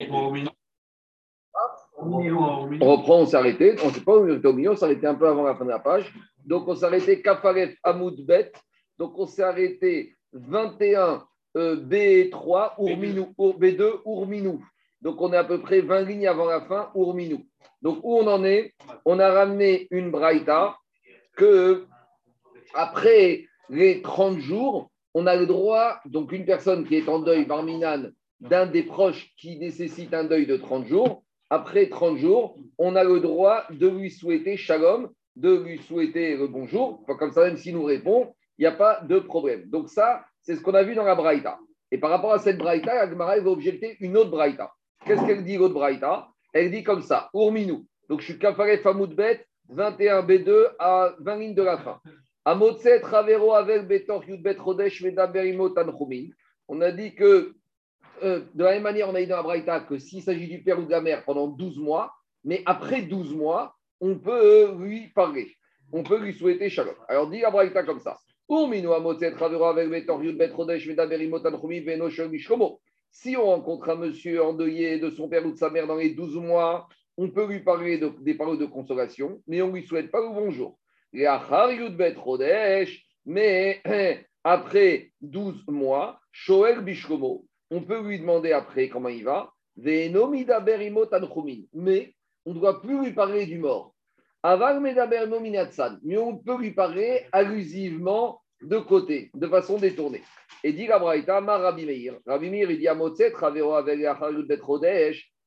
On reprend, on s'arrêtait. On ne sait pas où on était au milieu, on s'arrêtait un peu avant la fin de la page. Donc on s'arrêtait Kafaret Hamoud Bet. Donc on s'est arrêté 21 B3 Urminou, B2 Urminou. Donc on est à peu près 20 lignes avant la fin Urminou. Donc où on en est? On a ramené une Braïta que après les 30 jours, on a le droit, donc une personne qui est en deuil Barminan d'un des proches qui nécessite un deuil de 30 jours, après 30 jours, on a le droit de lui souhaiter shalom, de lui souhaiter le bonjour. Enfin, comme ça, même s'il nous répond, il n'y a pas de problème. Donc ça, c'est ce qu'on a vu dans la Braïta. Et par rapport à cette Braïta, la Gmara va objecter une autre Braïta. Qu'est-ce qu'elle dit, l'autre Braïta? Elle dit comme ça, Urminou. Donc je suis Kafaret Hamoud Bet, 21 B2 à 20 lignes de la fin. Amotse Travero Avel Betor Yud Bet Rodesh Medaberimo Tanchumin. On a dit que de la même manière, on a dit dans la Braïta que s'il s'agit du père ou de la mère pendant 12 mois, mais après 12 mois, on peut lui parler. On peut lui souhaiter shalom. Alors, dit la Braïta comme ça. Si on rencontre un monsieur endeuillé de son père ou de sa mère dans les 12 mois, on peut lui parler des paroles de consolation, mais on ne lui souhaite pas le bonjour. Mais après 12 mois, Shoel Bishkomo, on peut lui demander après comment il va, mais on ne doit plus lui parler du mort. Mais on peut lui parler allusivement de côté, de façon détournée. Et dit la Braïta, Rabbi Meïr. Rabbi Meïr, il dit à Motset,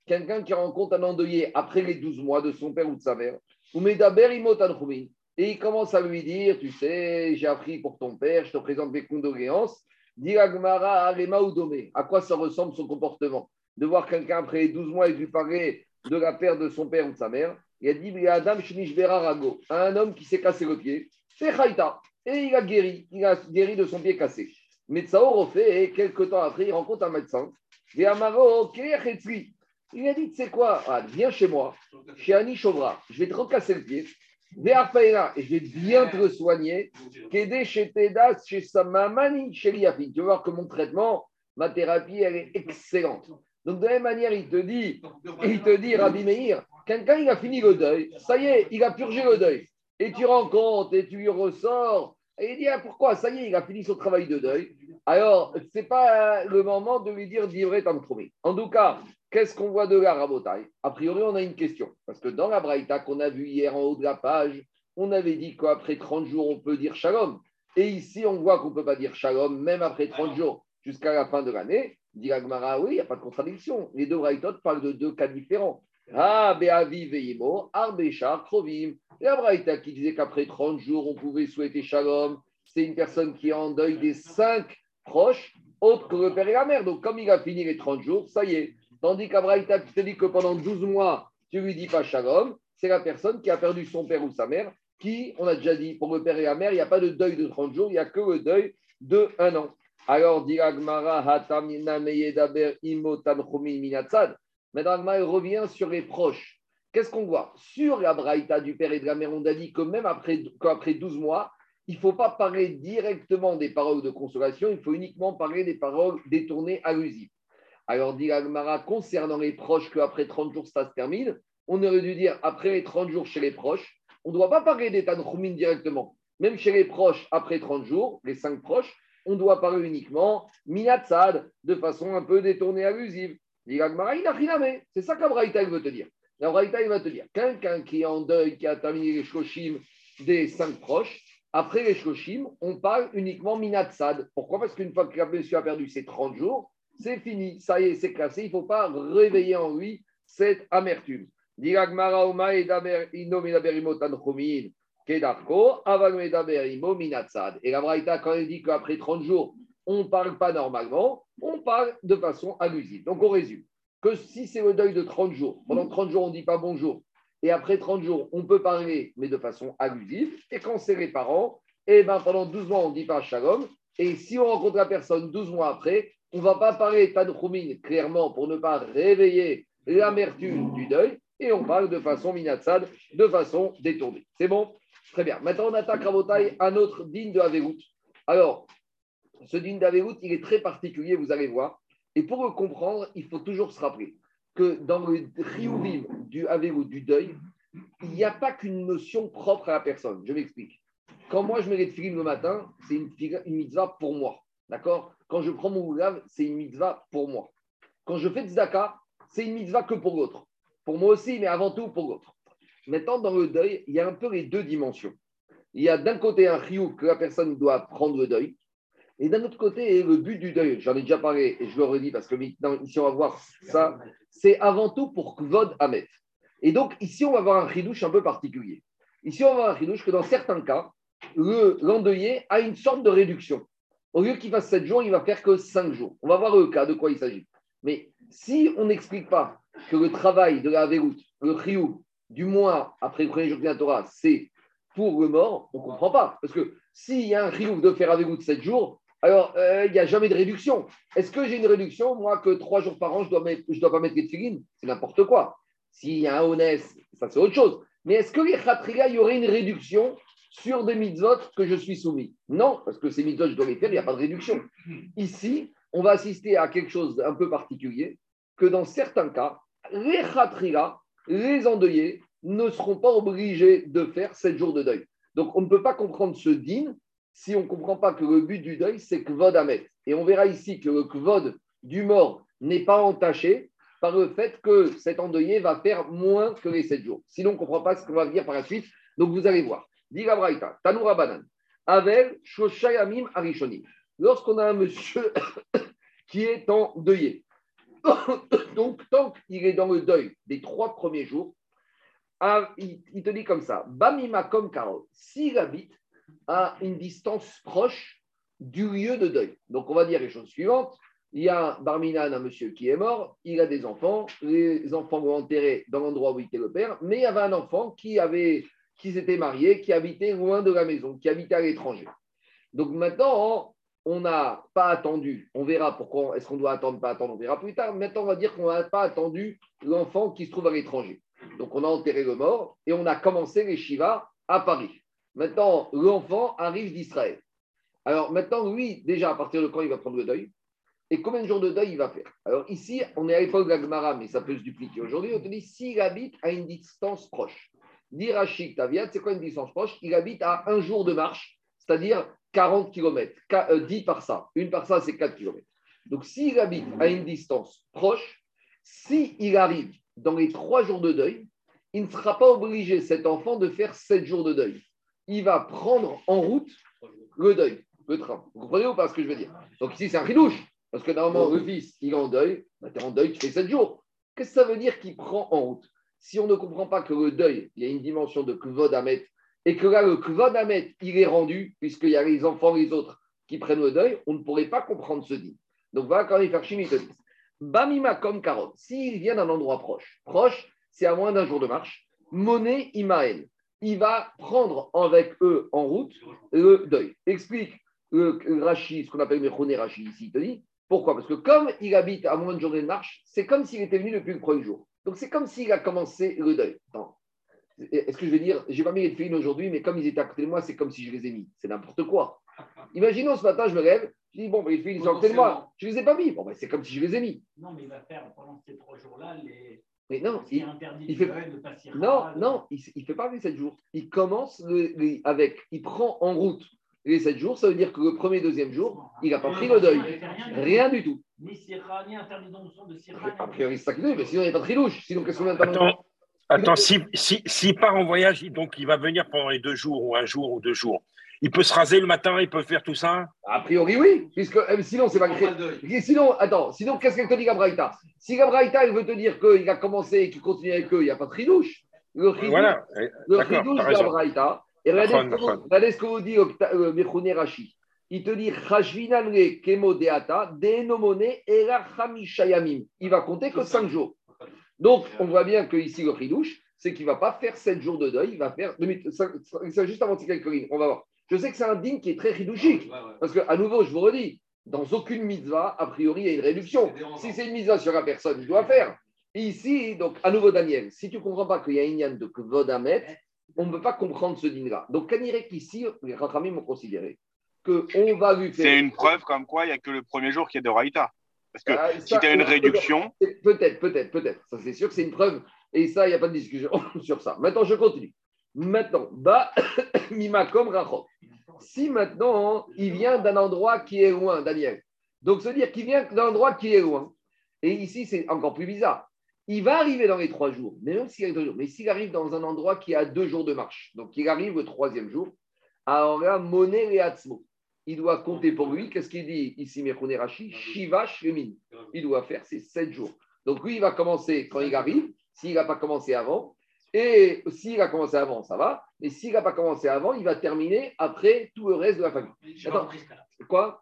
quelqu'un qui rencontre un endeuillé après les 12 mois de son père ou de sa mère, et il commence à lui dire, tu sais, j'ai appris pour ton père, je te présente mes condoléances. À quoi ça ressemble son comportement de voir quelqu'un après les 12 mois et lui parler de la perte de son père ou de sa mère? Il a dit un homme qui s'est cassé le pied, c'est Chaïta, et il a guéri de son pied cassé. Mais Tsao refait, et quelques temps après, il rencontre un médecin. Il a dit, tu sais quoi, viens chez moi, chez Annie Chauvra, je vais te recasser le pied. Et je vais bien te soigner. Tu vas voir que mon traitement, ma thérapie, elle est excellente. Donc, de la même manière, il te dit Rabbi Meïr, quelqu'un, il a fini le deuil, ça y est, il a purgé le deuil. Et tu rencontres, et tu lui ressors. Et il dit, ah, pourquoi? Ça y est, il a fini son travail de deuil. Alors, ce n'est pas le moment de lui dire d'ivré t'en trouver. En tout cas, qu'est-ce qu'on voit de la rabotaille? A priori, on a une question. Parce que dans la Braïta qu'on a vue hier en haut de la page, on avait dit qu'après 30 jours, on peut dire shalom. Et ici, on voit qu'on ne peut pas dire shalom, même après 30 jours, jusqu'à la fin de l'année. Dit la Gmara, oui, il n'y a pas de contradiction. Les deux Braïtotes parlent de deux cas différents. Ah, Be'avi Ve'imo, Arbechar, Krovim. La Braïta qui disait qu'après 30 jours, on pouvait souhaiter shalom, c'est une personne qui est en deuil des 5 proches, autres que le père et la mère. Donc, comme il a fini les 30 jours, ça y est. Tandis qu'à Braïta, tu te dis que pendant 12 mois, tu ne lui dis pas shalom, c'est la personne qui a perdu son père ou sa mère, qui, on a déjà dit, pour le père et la mère, il n'y a pas de deuil de 30 jours, il n'y a que le deuil de 1 an. Alors, dit Agmara, Hatamina Meyedaber Imo Tanchumi Minatsad. Maintenant, Agmara revient sur les proches. Qu'est-ce qu'on voit? Sur la Braïta du père et de la mère, on a dit que même après 12 mois, il ne faut pas parler directement des paroles de consolation, il faut uniquement parler des paroles détournées allusives. Alors, dit Agmara, concernant les proches, qu'après 30 jours, ça se termine, on aurait dû dire, après les 30 jours chez les proches, on ne doit pas parler des tanchoumin directement. Même chez les proches, après 30 jours, les 5 proches, on doit parler uniquement minatsad, de façon un peu détournée, allusive. Dit Agmara, il n'a rien mais c'est ça qu'Abraïta veut te dire. La Braïta, il va te dire, quelqu'un qui est en deuil, qui a terminé les Shoshim des 5 proches, après les Shoshim, on parle uniquement minatsad. Pourquoi? Parce qu'une fois que monsieur a perdu ses 30 jours, c'est fini, ça y est, c'est classé, il ne faut pas réveiller en lui cette amertume. Et la Braïta, quand elle dit qu'après 30 jours, on ne parle pas normalement, on parle de façon allusive. Donc on résume que si c'est le deuil de 30 jours, pendant 30 jours, on ne dit pas bonjour, et après 30 jours, on peut parler, mais de façon allusive, et quand c'est les parents, et ben pendant 12 mois, on ne dit pas shalom, et si on rencontre la personne 12 mois après, on ne va pas parler tanchoumin clairement pour ne pas réveiller l'amertume du deuil et on parle de façon minatsad, de façon détournée. C'est bon? Très bien. Maintenant, on attaque à Rabotaï un autre din de Haverout. Alors, ce din d'Haverout, il est très particulier, vous allez voir. Et pour le comprendre, il faut toujours se rappeler que dans le Riouvim du Averu, du deuil, il n'y a pas qu'une notion propre à la personne. Je m'explique. Quand moi, je mets les tefilines le matin, c'est une mitzvah pour moi. D'accord ? Quand je prends mon lulav, c'est une mitzvah pour moi. Quand je fais tzedaka, c'est une mitzvah que pour l'autre. Pour moi aussi, mais avant tout pour l'autre. Maintenant, dans le deuil, il y a un peu les deux dimensions. Il y a d'un côté un chiyuv que la personne doit prendre le deuil, et d'un autre côté, le but du deuil, j'en ai déjà parlé et je le redis parce que maintenant, ici, on va voir ça, c'est avant tout pour Kvod HaMet. Et donc, ici, on va avoir un chidouche un peu particulier. Ici, on va avoir un chidouche que dans certains cas, l'endeuillé a une sorte de réduction. Au lieu qu'il fasse 7 jours, il va faire que 5 jours. On va voir le cas de quoi il s'agit. Mais si on n'explique pas que le travail de la Averout, le chiyuv, du mois après le premier jour de la Torah, c'est pour le mort, on ne comprend pas. Parce que s'il y a un chiyuv de faire Averout 7 jours, alors, il n'y a jamais de réduction. Est-ce que j'ai une réduction, moi, que 3 jours par an, je dois pas mettre les tefilines ? C'est n'importe quoi. S'il y a un ones, ça c'est autre chose. Mais est-ce que les khatriga, il y aurait une réduction sur des mitzvot que je suis soumis ? Non, parce que ces mitzvot, je dois les faire, il n'y a pas de réduction. Ici, on va assister à quelque chose d'un peu particulier, que dans certains cas, les khatriga, les endeuillés, ne seront pas obligés de faire 7 jours de deuil. Donc, on ne peut pas comprendre ce din si on ne comprend pas que le but du deuil, c'est Kvod HaMet. Et on verra ici que le Kvod du mort n'est pas entaché par le fait que cet endeuillé va faire moins que les 7 jours. Sinon, on ne comprend pas ce qu'on va dire par la suite. Donc, vous allez voir. Dit la Braïta, Tanoura Banan, Avel, Shoshayamim, Arishonim. Lorsqu'on a un monsieur qui est endeuillé, donc tant qu'il est dans le deuil des 3 premiers jours, il te dit comme ça, Bamimakom Karo, s'il habite à une distance proche du lieu de deuil. Donc, on va dire les choses suivantes. Il y a Barminan, un monsieur qui est mort, il a des enfants, les enfants l'ont enterré dans l'endroit où il était le père, mais il y avait un enfant qui s'était marié, qui habitait loin de la maison, qui habitait à l'étranger. Donc, maintenant, on n'a pas attendu, on verra pourquoi, est-ce qu'on doit attendre, pas attendre, on verra plus tard. Maintenant, on va dire qu'on n'a pas attendu l'enfant qui se trouve à l'étranger. Donc, on a enterré le mort et on a commencé les Shiva à Paris. Maintenant, l'enfant arrive d'Israël. Alors maintenant, lui, déjà, à partir de quand il va prendre le deuil ? Et combien de jours de deuil il va faire ? Alors ici, on est à l'époque de la Gmara, mais ça peut se dupliquer. Aujourd'hui, on te dit, s'il habite à une distance proche. Dit Rashi, Taviat, c'est quoi une distance proche ? Il habite à 1 jour de marche, c'est-à-dire 40 km, 10 par ça. Une par ça, c'est 4 km. Donc s'il habite à une distance proche, s'il arrive dans les 3 jours de deuil, il ne sera pas obligé, cet enfant, de faire 7 jours de deuil. Il va prendre en route le deuil, le train. Vous comprenez ou pas ce que je veux dire ? Donc ici, c'est un chidouche. Parce que normalement, le fils, il est en deuil. Bah, tu es en deuil, tu fais 7 jours. Qu'est-ce que ça veut dire qu'il prend en route ? Si on ne comprend pas que le deuil, il y a une dimension de Kvod HaMet, et que là, le Kvod HaMet, il est rendu, puisqu'il y a les enfants, les autres qui prennent le deuil, on ne pourrait pas comprendre ce dit. Donc voilà, quand les Farchim, ils te disent Bamima comme carotte. S'il vient d'un endroit proche, proche, c'est à moins d'1 jour de marche, Moné Imaen. Il va prendre avec eux en route le deuil. Explique le Rashi, ce qu'on appelle Mechoza Rashi ici, il te dit. Pourquoi ? Parce que comme il habite à moins d'une journée de marche, c'est comme s'il était venu depuis le premier jour. Donc c'est comme s'il a commencé le deuil. Attends. Est-ce que je vais dire, j'ai pas mis les tefilines aujourd'hui, mais comme ils étaient à côté de moi, c'est comme si je les ai mis. C'est n'importe quoi. Imaginons ce matin, je me lève, je dis, bon, les tefilines sont à côté de moi. Je ne les ai pas mis. Bon, ben, c'est comme si je les ai mis. Non, mais il va faire pendant ces 3 jours-là les. Mais non, il ne fait pas les 7 jours. Il commence il prend en route les 7 jours, ça veut dire que le premier et deuxième jour, il n'a pas pris le deuil. Rien du tout. Ni interdisant de son de Sirani. A priori, c'est ça qu'il dit, mais sinon il n'est pas trilouche. Sinon, qu'est-ce qu'on a Attends, s'il part en voyage, donc il va venir pendant les 2 jours, ou 1 jour, ou 2 jours. Il peut se raser le matin, il peut faire tout ça ? A priori, oui, puisque sinon, c'est pas grave. Sinon, qu'est-ce qu'elle te dit, Gabraïta ? Si Gabraïta, elle veut te dire qu'il a commencé et qu'il continue avec eux, il n'y a pas de chidouche. Voilà, le chidouche Gabraïta. Et regardez ce que vous dit Mechoza Rashi. Il te dit Chashvinamre Kemo Deata, Denomone Erachamishayamim. Il va compter que 5 jours. Donc, on voit bien qu'ici, le chidouche, c'est qu'il ne va pas faire 7 jours de deuil, il va faire. Juste avant de ces quelques lignes, on va voir. Je sais que c'est un din qui est très chidouchique, parce que, à nouveau, je vous redis, dans aucune mitzvah, a priori, il y a une réduction. Si c'est une mitzvah sur la personne, je dois faire. Et ici, donc, à nouveau, Daniel, si tu ne comprends pas qu'il y a une yann de Kvod HaMet, on ne peut pas comprendre ce din-là. Donc, Kanirek, ici, les Rachamim ont considéré qu'on va lui faire. C'est une preuve comme quoi il n'y a que le premier jour qui est de Raïta. Parce que si tu as une réduction… Peut-être. Ça, c'est sûr que c'est une preuve. Et ça, il n'y a pas de discussion sur ça. Maintenant, je continue. Maintenant, bah, mimakom rachok. Si maintenant, il vient d'un endroit qui est loin, Daniel. Donc, se dire qu'il vient d'un endroit qui est loin. Et ici, c'est encore plus bizarre. Il va arriver dans les 3 jours, mais même s'il arrive 2 jours. Mais s'il arrive dans un endroit qui a 2 jours de marche, donc il arrive le 3e jour, alors là, Moné et Atzmo, il doit compter pour lui. Qu'est-ce qu'il dit ici, Mechoné Rashi, Shiva Shemini. Il doit faire ses 7 jours. Donc lui, il va commencer quand il arrive, s'il n'a pas commencé avant. Et s'il a commencé avant, ça va. Mais s'il n'a pas commencé avant, il va terminer après tout le reste de la famille. Attends, quoi ?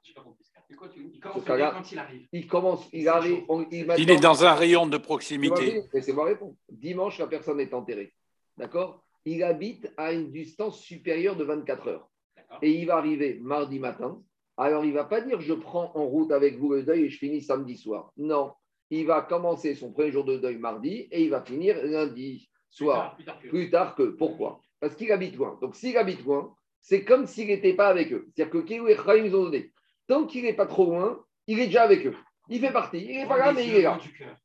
Il est dans un rayon de proximité. Laissez-moi répondre. Dimanche, la personne est enterrée. D'accord ? Il habite à une distance supérieure de 24 heures. D'accord. Et il va arriver mardi matin. Alors, il ne va pas dire « je prends en route avec vous le deuil et je finis samedi soir ». Non. Il va commencer son premier jour de deuil mardi et il va finir lundi soir. Plus tard que. Pourquoi ? Parce qu'il habite loin. Donc, s'il habite loin, c'est comme s'il n'était pas avec eux. C'est-à-dire que Kéou et Chaim, ils ont donné. Tant qu'il n'est pas trop loin, il est déjà avec eux. Il fait partie. Il n'est pas là, mais il est là.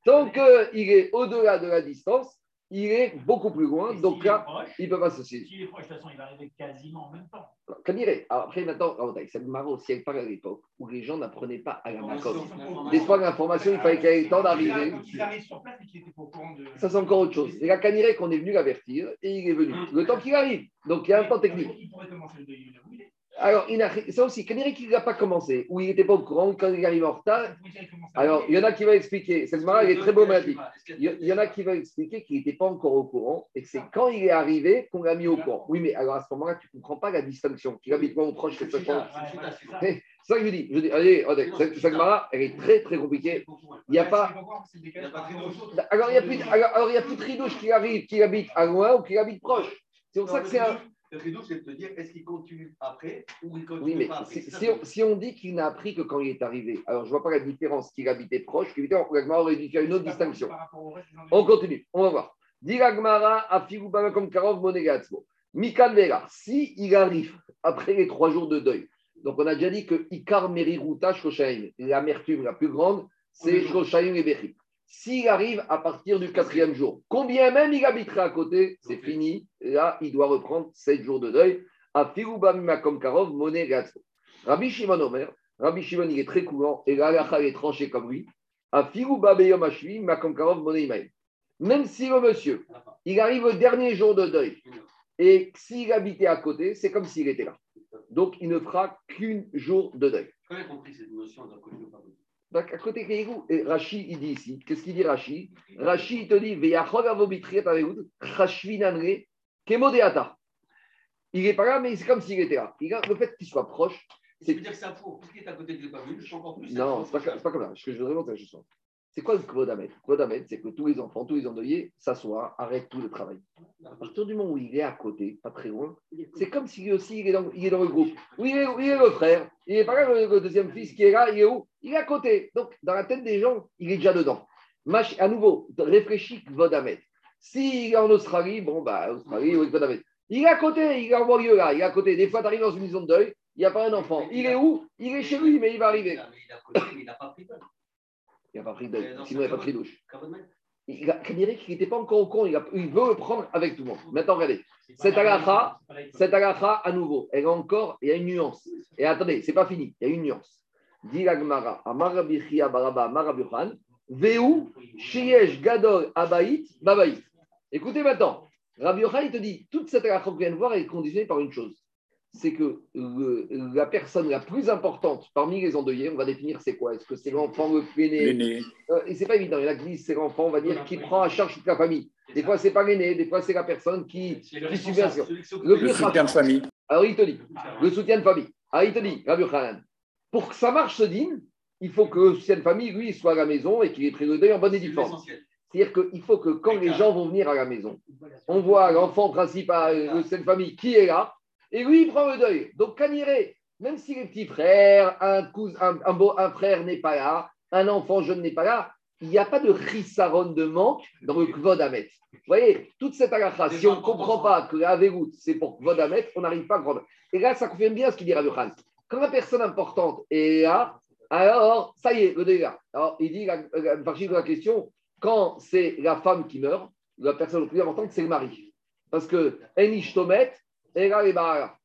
Tant qu'il est au-delà de la distance, il est beaucoup plus loin. Et donc si là, proche, il ne peut pas s'associer. S'il est proche, de toute façon, il va arriver quasiment en même temps. Comme il est. Alors, après, maintenant, c'est marrant aussi, elle parle à l'époque où les gens n'apprenaient pas à la macon. Des fois, l'information, il fallait qu'il y ait le temps d'arriver. Il arrive sur place et qu'il n'était pas au courant de… Ça, c'est encore autre chose. C'est la Canirec qu'on est venu l'avertir et il est venu. Le temps qu'il arrive. Donc, il y a un temps technique. Il pourrait commencer le deuil là où il est. Alors, ça aussi, Kaniré qui n'a pas commencé, ou il n'était pas au courant, quand il arrive en retard. Alors, il y en a qui va expliquer, cette marque, il est très problématique. Il y en a qui va expliquer qu'il n'était pas encore au courant, et que c'est quand il est arrivé qu'on l'a mis au courant. Oui, mais alors à ce moment-là, tu ne comprends pas la distinction. Qu'il habite moins au proche que ce point. C'est ça que je dis. Allez, cette marque, elle est très, très compliquée. Il n'y a pas. Alors, il n'y a plus de ridouche qui arrive, qui habite à loin ou qui habite proche. C'est pour ça que c'est un. Le rideau, c'est de te dire, est-ce qu'il continue après ou il continue pas après. Si on dit qu'il n'a appris que quand il est arrivé, alors je ne vois pas la différence qu'il habitait proche, qu'il aurait dû faire une autre distinction. On continue, on va voir. Dira Gmara a figubana comme Karov Monegatsmo. Mikal Vera, si il arrive après les 3 jours de deuil, donc on a déjà dit que Ikar Meriruta Shoshim, l'amertume la plus grande, c'est Shoshim et Bechim. S'il arrive à partir du 4e jour, combien même il habitera à côté, c'est fini. Là, il doit reprendre 7 jours de deuil. Rabbi Shimon Omer, Rabbi Shimon, il est très courant et la halacha est tranchée comme lui. Même si le monsieur, il arrive au dernier jour de deuil et s'il habitait à côté, c'est comme s'il était là. Donc, il ne fera qu'1 jour de deuil. Vous avez compris cette notion d'inconnu par vous ? Donc, à côté Kéhigou, et Rashi, il dit ici, qu'est-ce qu'il dit Rashi ? Rashi, il te dit, il n'est pas là, mais c'est comme s'il était là. Le fait qu'il soit proche… Tu veux dire que c'est un faux, parce qu'il est à côté de l'épaule, je suis encore plus… Non, ce n'est pas comme ça. Je voudrais montrer la chose. C'est quoi le Kvod HaMet ? Kvod HaMet, c'est que tous les enfants, tous les endeuillés, s'assoient, arrêtent tout le travail. À partir du moment où il est à côté, pas très loin, c'est comme s'il aussi, il est dans le groupe. Oui, il est le frère. Il n'est pas là, le deuxième fils qui est là, il est où ? Il est à côté. Donc, dans la tête des gens, il est déjà dedans. À nouveau, réfléchis Kvod HaMet. S'il est en Australie, bon, bah, Australie, oui, Kvod HaMet. Il est à côté, il est en banlieue là, il est à côté. Des fois, tu arrives dans une maison de deuil, il n'y a pas un enfant. Il est où ? Il est chez lui, mais il va arriver. Il est à côté, mais il n'a pas pris de deuil. Il n'a pas pris de deuil, sinon il n'a pas pris de douche. Kaniré qui n'était pas encore au con, il veut le prendre avec tout le monde. Maintenant, regardez, cette agacha, à nouveau, elle est encore, il y a une nuance. Et attendez, ce n'est pas fini, il y a une nuance. Dit la Gmara, Amar Rabbi Chia Baraba, Amar Rabbi Yochanan, Veu, Sheyesh Gadol, Abaït, Babaït. Écoutez maintenant, Rabbi Yochanan, il te dit, toute cette agacha qu'on vient de voir, elle est conditionnée par une chose. C'est que la personne la plus importante parmi les endeuillés, on va définir c'est quoi. Est-ce que c'est l'enfant, le l'aîné et c'est pas évident. Il y en a qui disent c'est l'enfant, on va dire, qui prend à charge toute la famille. Des fois, c'est pas l'aîné, des fois, c'est la personne qui subvient. Le soutien de famille. Alors, il te dit, le soutien de famille. Alors, il te dit, Rabbi Yochanan, pour que ça marche ce dîne, il faut que le soutien de famille, lui, soit à la maison et qu'il ait pris le deuil en bonne et due forme. C'est-à-dire qu'il faut que quand les gens vont venir à la maison, on voit l'enfant principal, le soutien de famille, qui est là. Et lui, il prend le deuil. Donc, Kaniré, même si les petits frères, un frère n'est pas là, un enfant jeune n'est pas là, il n'y a pas de rissaron de manque dans le Kvod HaMet. Vous voyez, toute cette halakha, si on ne comprend pas que la Averout, c'est pour Kvod HaMet, on n'arrive pas à comprendre. Et là, ça confirme bien ce qu'il dit Rabbi Yochanan. Quand la personne importante est là, Alors, ça y est, le délire. Alors, il dit, partie de la question, quand c'est la femme qui meurt, la personne le plus importante, c'est le mari. Parce que, Enish Tomet, la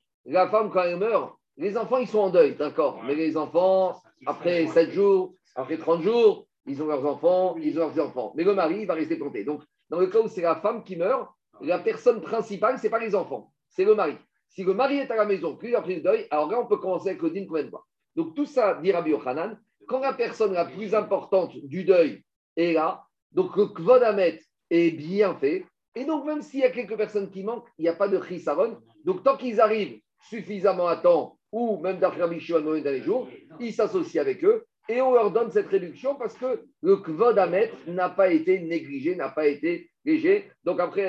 femme, quand elle meurt, les enfants, ils sont en deuil, d'accord. Mais les enfants, après 7 jours, après 30 jours, ils ont leurs enfants, ils ont leurs enfants. Mais le mari, il va rester planté. Donc, dans le cas où c'est la femme qui meurt, la personne principale, ce n'est pas les enfants, c'est le mari. Si le mari est à la maison, qu'il a pris le deuil, alors là, on peut commencer avec le dîme qu'on vient de voir. Donc, tout ça, dit Rabbi Yochanan, quand la personne la plus importante du deuil est là, donc le Kvod HaMet est bien fait. Et donc, même s'il y a quelques personnes qui manquent, il n'y a pas de Chisaron. Donc, tant qu'ils arrivent suffisamment à temps, ou même d'après Rabbi Shimon dans les jours, ils s'associent avec eux et on leur donne cette réduction parce que le Kvod HaMet n'a pas été négligé, n'a pas été léger. Donc, après, il y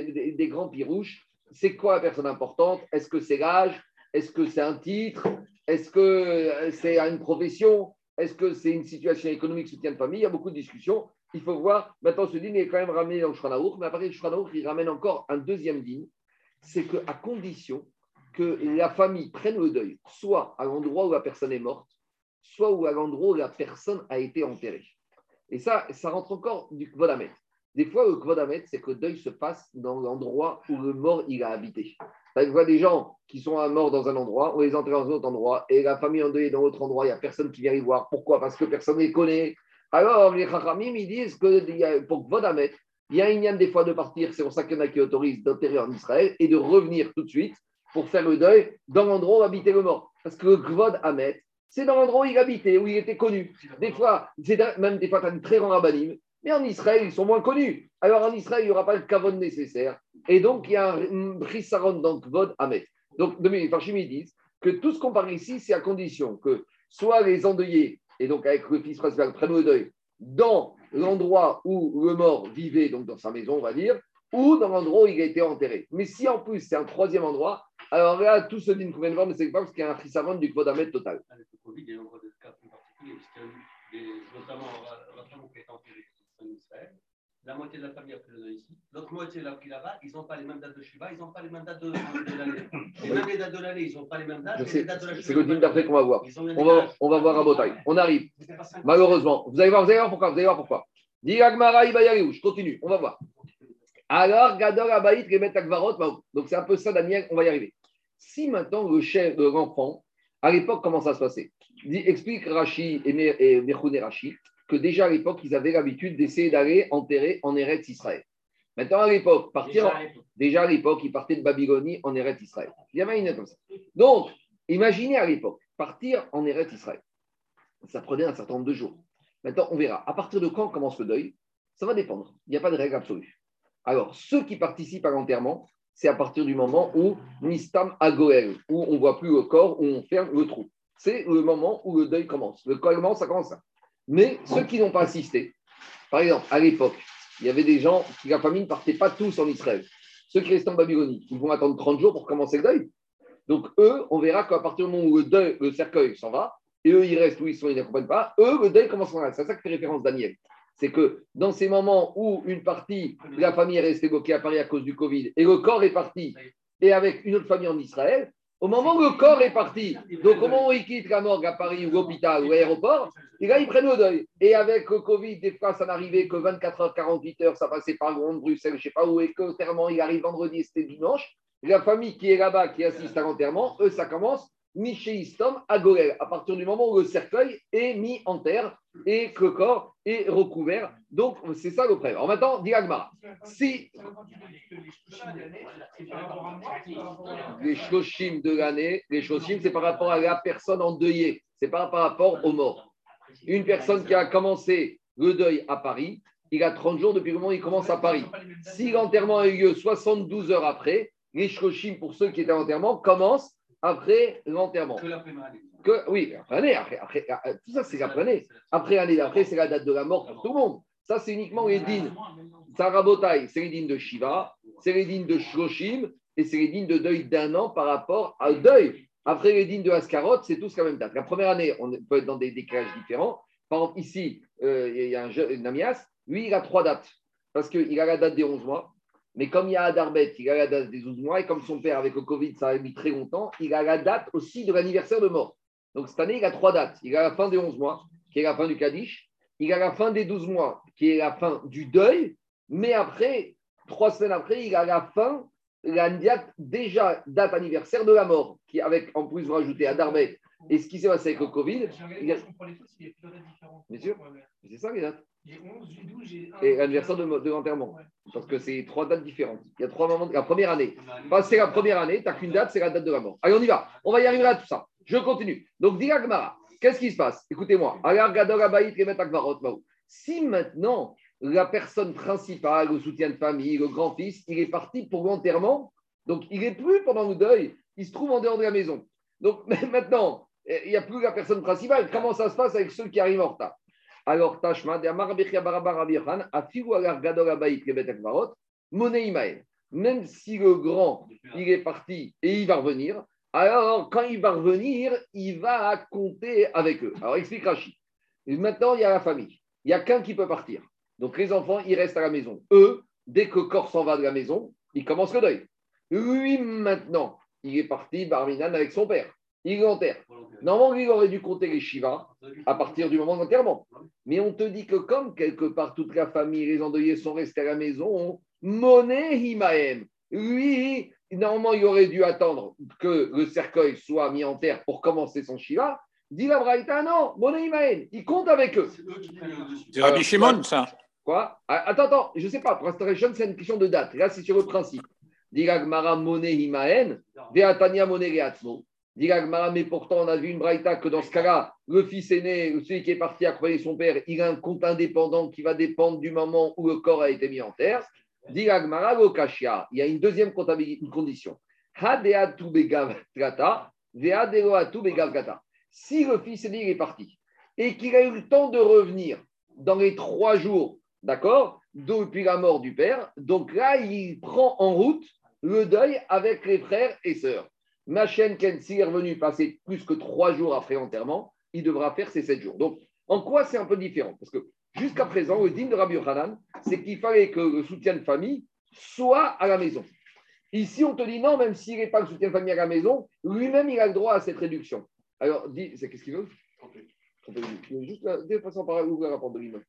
a des grands pirouches. C'est quoi la personne importante? Est-ce que c'est l'âge? Est-ce que c'est un titre? Est-ce que c'est une profession? Est-ce que c'est une situation économique, soutien de famille? Il y a beaucoup de discussions. Il faut voir. Maintenant, ce dîme est quand même ramené dans le Shulchan Aruch, mais à partir du Shulchan Aruch, il ramène encore un deuxième dîme. C'est qu'à condition que la famille prenne le deuil, soit à l'endroit où la personne est morte, soit à l'endroit où la personne a été enterrée. Et ça, ça rentre encore du Kvod HaMet. Des fois, le Kvod HaMet, c'est que le deuil se passe dans l'endroit où le mort il a habité. On voit des gens qui sont morts dans un endroit, on les enterre dans un autre endroit, et la famille endeuillée dans l'autre endroit, il n'y a personne qui vient les voir. Pourquoi? Parce que personne ne les connaît. Alors, les Chachamim, ils disent que pour Kvod HaMet, il y a une yam des fois de partir, c'est pour ça qu'il y en a qui autorisent d'enterrer en Israël, et de revenir tout de suite pour faire le deuil dans l'endroit où habitait le mort. Parce que le Kvod HaMet, c'est dans l'endroit où il habitait, où il était connu. Des fois, tu as une très grande rabanime. Mais en Israël, ils sont moins connus. Alors en Israël, il n'y aura pas le kavod nécessaire. Et donc, il y a un brisaron dans le Kvod HaMet. Donc, les Farshim disent que tout ce qu'on parle ici, c'est à condition que soit les endeuillés, et donc avec le fils principal, prennent le deuil dans l'endroit où le mort vivait, donc dans sa maison, on va dire, ou dans l'endroit où il a été enterré. Mais si en plus, c'est un troisième endroit, alors là, tout ce dîme qu'on vient de voir ne sait pas parce qu'il y a un brisaron du Kvod HaMet total. Avec le Covid, il y a encore des cas plus particuliers, parce qu'il y a eu notamment la femme qui est enterrée. En Israël, la moitié de la famille a pris le deuil ici, l'autre moitié l'a pris là-bas, ils n'ont pas les mêmes dates de Shiva, ils n'ont pas les mêmes dates de l'année. Et même les dates de l'année, ils n'ont pas les mêmes dates. Les dates de la Shiva, c'est le dîme d'après qu'on va voir. On va voir à Botaï. On arrive. Malheureusement. Vous allez voir pourquoi. Vous allez voir pourquoi. Dis Agmara Ibayariouch. Continue. On va voir. Alors, Gador Abaït, Remet Akvarot. Donc, c'est un peu ça, Daniel. On va y arriver. Si maintenant le chef de l'enfant, à l'époque, comment ça se passait? Explique Rashi et Mechoza Rashi. Que déjà à l'époque, ils avaient l'habitude d'essayer d'aller enterrer en Eretz Israël. Maintenant, à l'époque, ils partaient de Babylonie en Eretz Israël. Il y avait une comme ça. Donc, imaginez à l'époque, partir en Eretz Israël. Ça prenait un certain nombre de jours. Maintenant, on verra. À partir de quand commence le deuil? Ça va dépendre. Il n'y a pas de règle absolue. Alors, ceux qui participent à l'enterrement, c'est à partir du moment où Nistam Agoel, où on ne voit plus le corps, où on ferme le trou. C'est le moment où le deuil commence. Le deuil commence, ça commence là. Mais ceux qui n'ont pas assisté, par exemple, à l'époque, il y avait des gens, la famille ne partait pas tous en Israël. Ceux qui restent en Babylonie, ils vont attendre 30 jours pour commencer le deuil. Donc, eux, on verra qu'à partir du moment où le cercueil s'en va, et eux, ils restent où ils sont, ils n'accompagnent pas, eux, le deuil commence en Israël. C'est ça que fait référence Daniel. C'est que dans ces moments où une partie de la famille est restée bloquée à Paris à cause du Covid, et le corps est parti, et avec une autre famille en Israël, au moment où le corps est parti, donc au moment où il quitte la morgue à Paris ou l'hôpital ou l'aéroport, et là, ils prennent le deuil. Et avec le Covid, des fois, ça n'arrivait que 24 heures, 48 heures, ça passait par Londres, Bruxelles, je ne sais pas où, et que l'enterrement, il arrive vendredi, c'était dimanche. La famille qui est là-bas, qui assiste à l'enterrement, eux, ça commence, Michéistom à Gorel, à partir du moment où le cercueil est mis en terre et que le corps est recouvert. Donc, c'est ça le prêt. Alors maintenant, dit Agmara. Si les Shoshim de l'année, les Shoshim, c'est par rapport à la personne endeuillée, c'est pas par rapport aux morts. Une personne qui a commencé le deuil à Paris, il a 30 jours depuis le moment où il commence à Paris. Si l'enterrement a eu lieu 72 heures après, les Shoshim, pour ceux qui étaient à l'enterrement, commencent après l'enterrement. Oui, après l'année. Après, tout ça, c'est après l'année. Après l'année d'après, c'est la date de la mort pour tout le monde. Ça, c'est uniquement les dîmes. Sarabotai, c'est les dîmes de Shiva, c'est les dîmes de Shoshim, et c'est les dîmes de deuil d'un an par rapport à deuil. Après les dîmes de Askarot, c'est tous la même date. La première année, on peut être dans des décalages différents. Par exemple, ici, il y a un Amias. Lui, il a 3 dates. Parce qu'il a la date des 11 mois. Mais comme il y a Adarbet, il a la date des 12 mois, et comme son père, avec le Covid, ça a mis très longtemps, il a la date aussi de l'anniversaire de mort. Donc cette année, il a trois dates. Il a la fin des 11 mois, qui est la fin du Kaddish. Il a la fin des 12 mois, qui est la fin du deuil. Mais après, 3 semaines après, il a la fin, la date, déjà date anniversaire de la mort, qui avec, en plus, vous rajoutez à Darbet. Et ce qui s'est passé avec le Covid. Je comprends les choses, il y a plusieurs dates différentes. Bien sûr, c'est ça les dates. J'ai 11, j'ai 12, j'ai 1. Et l'anniversaire de l'enterrement. Ouais. Parce que c'est 3 dates différentes. Il y a 3 moments. La première année. Passer la première année, tu n'as qu'une date, c'est la date de la mort. Allez, on y va. On va y arriver à tout ça. Je continue. Donc, dis la Gmara, qu'est-ce qui se passe? Écoutez-moi. Si maintenant, la personne principale, le soutien de famille, le grand-fils, il est parti pour l'enterrement, donc il n'est plus pendant le deuil, il se trouve en dehors de la maison. Donc, maintenant, il n'y a plus la personne principale. Comment ça se passe avec ceux qui arrivent en retard? Alors, Tashma, Rabbi Chia Barabar Rabbi Yochanan, Afiru Agar Gadol Abayit Lebet Akvarot, Monei Imael. Même si le grand, il est parti et il va revenir, alors quand il va revenir, il va compter avec eux. Alors, explique Rashi. Maintenant, il y a la famille. Il n'y a qu'un qui peut partir. Donc, les enfants, ils restent à la maison. Eux, dès que le corps s'en va de la maison, ils commencent le deuil. Lui, maintenant, il est parti, Barminan, avec son père. Il l'enterre. Normalement, il aurait dû compter les Shiva à partir du moment de l'enterrement. Mais on te dit que comme quelque part toute la famille, les endeuillés sont restés à la maison, Moneh Himaem. Lui, normalement, il aurait dû attendre que le cercueil soit mis en terre pour commencer son Shiva. Dit la Braïta, non, Moneh Himaem. Il compte avec eux. C'est Rabbi Shimon, ça. Quoi? Attends, je ne sais pas. Pour l'instant, c'est une question de date. Là, c'est sur le principe. Dit la Gmara, Moneh Himaem, Veatania Moneh Reatzmo. Mais pourtant, on a vu une braïta que dans ce cas-là, le fils aîné, celui qui est parti accompagner son père, il a un compte indépendant qui va dépendre du moment où le corps a été mis en terre. Il y a une deuxième condition. Si le fils aîné est parti et qu'il a eu le temps de revenir dans les 3 jours, d'accord, depuis la mort du père, donc là, il prend en route le deuil avec les frères et sœurs. Machen Ken, s'il est revenu passer plus que 3 jours après l'enterrement, il devra faire ses 7 jours. Donc, en quoi c'est un peu différent? Parce que jusqu'à présent, le dîme de Rabbi Yochanan, c'est qu'il fallait que le soutien de famille soit à la maison. Ici, on te dit non, même s'il n'est pas le soutien de famille à la maison, lui-même, il a le droit à cette réduction. Alors, dis, c'est qu'est-ce qu'il veut? Juste de façon par ouvrir la porte de l'immeuble.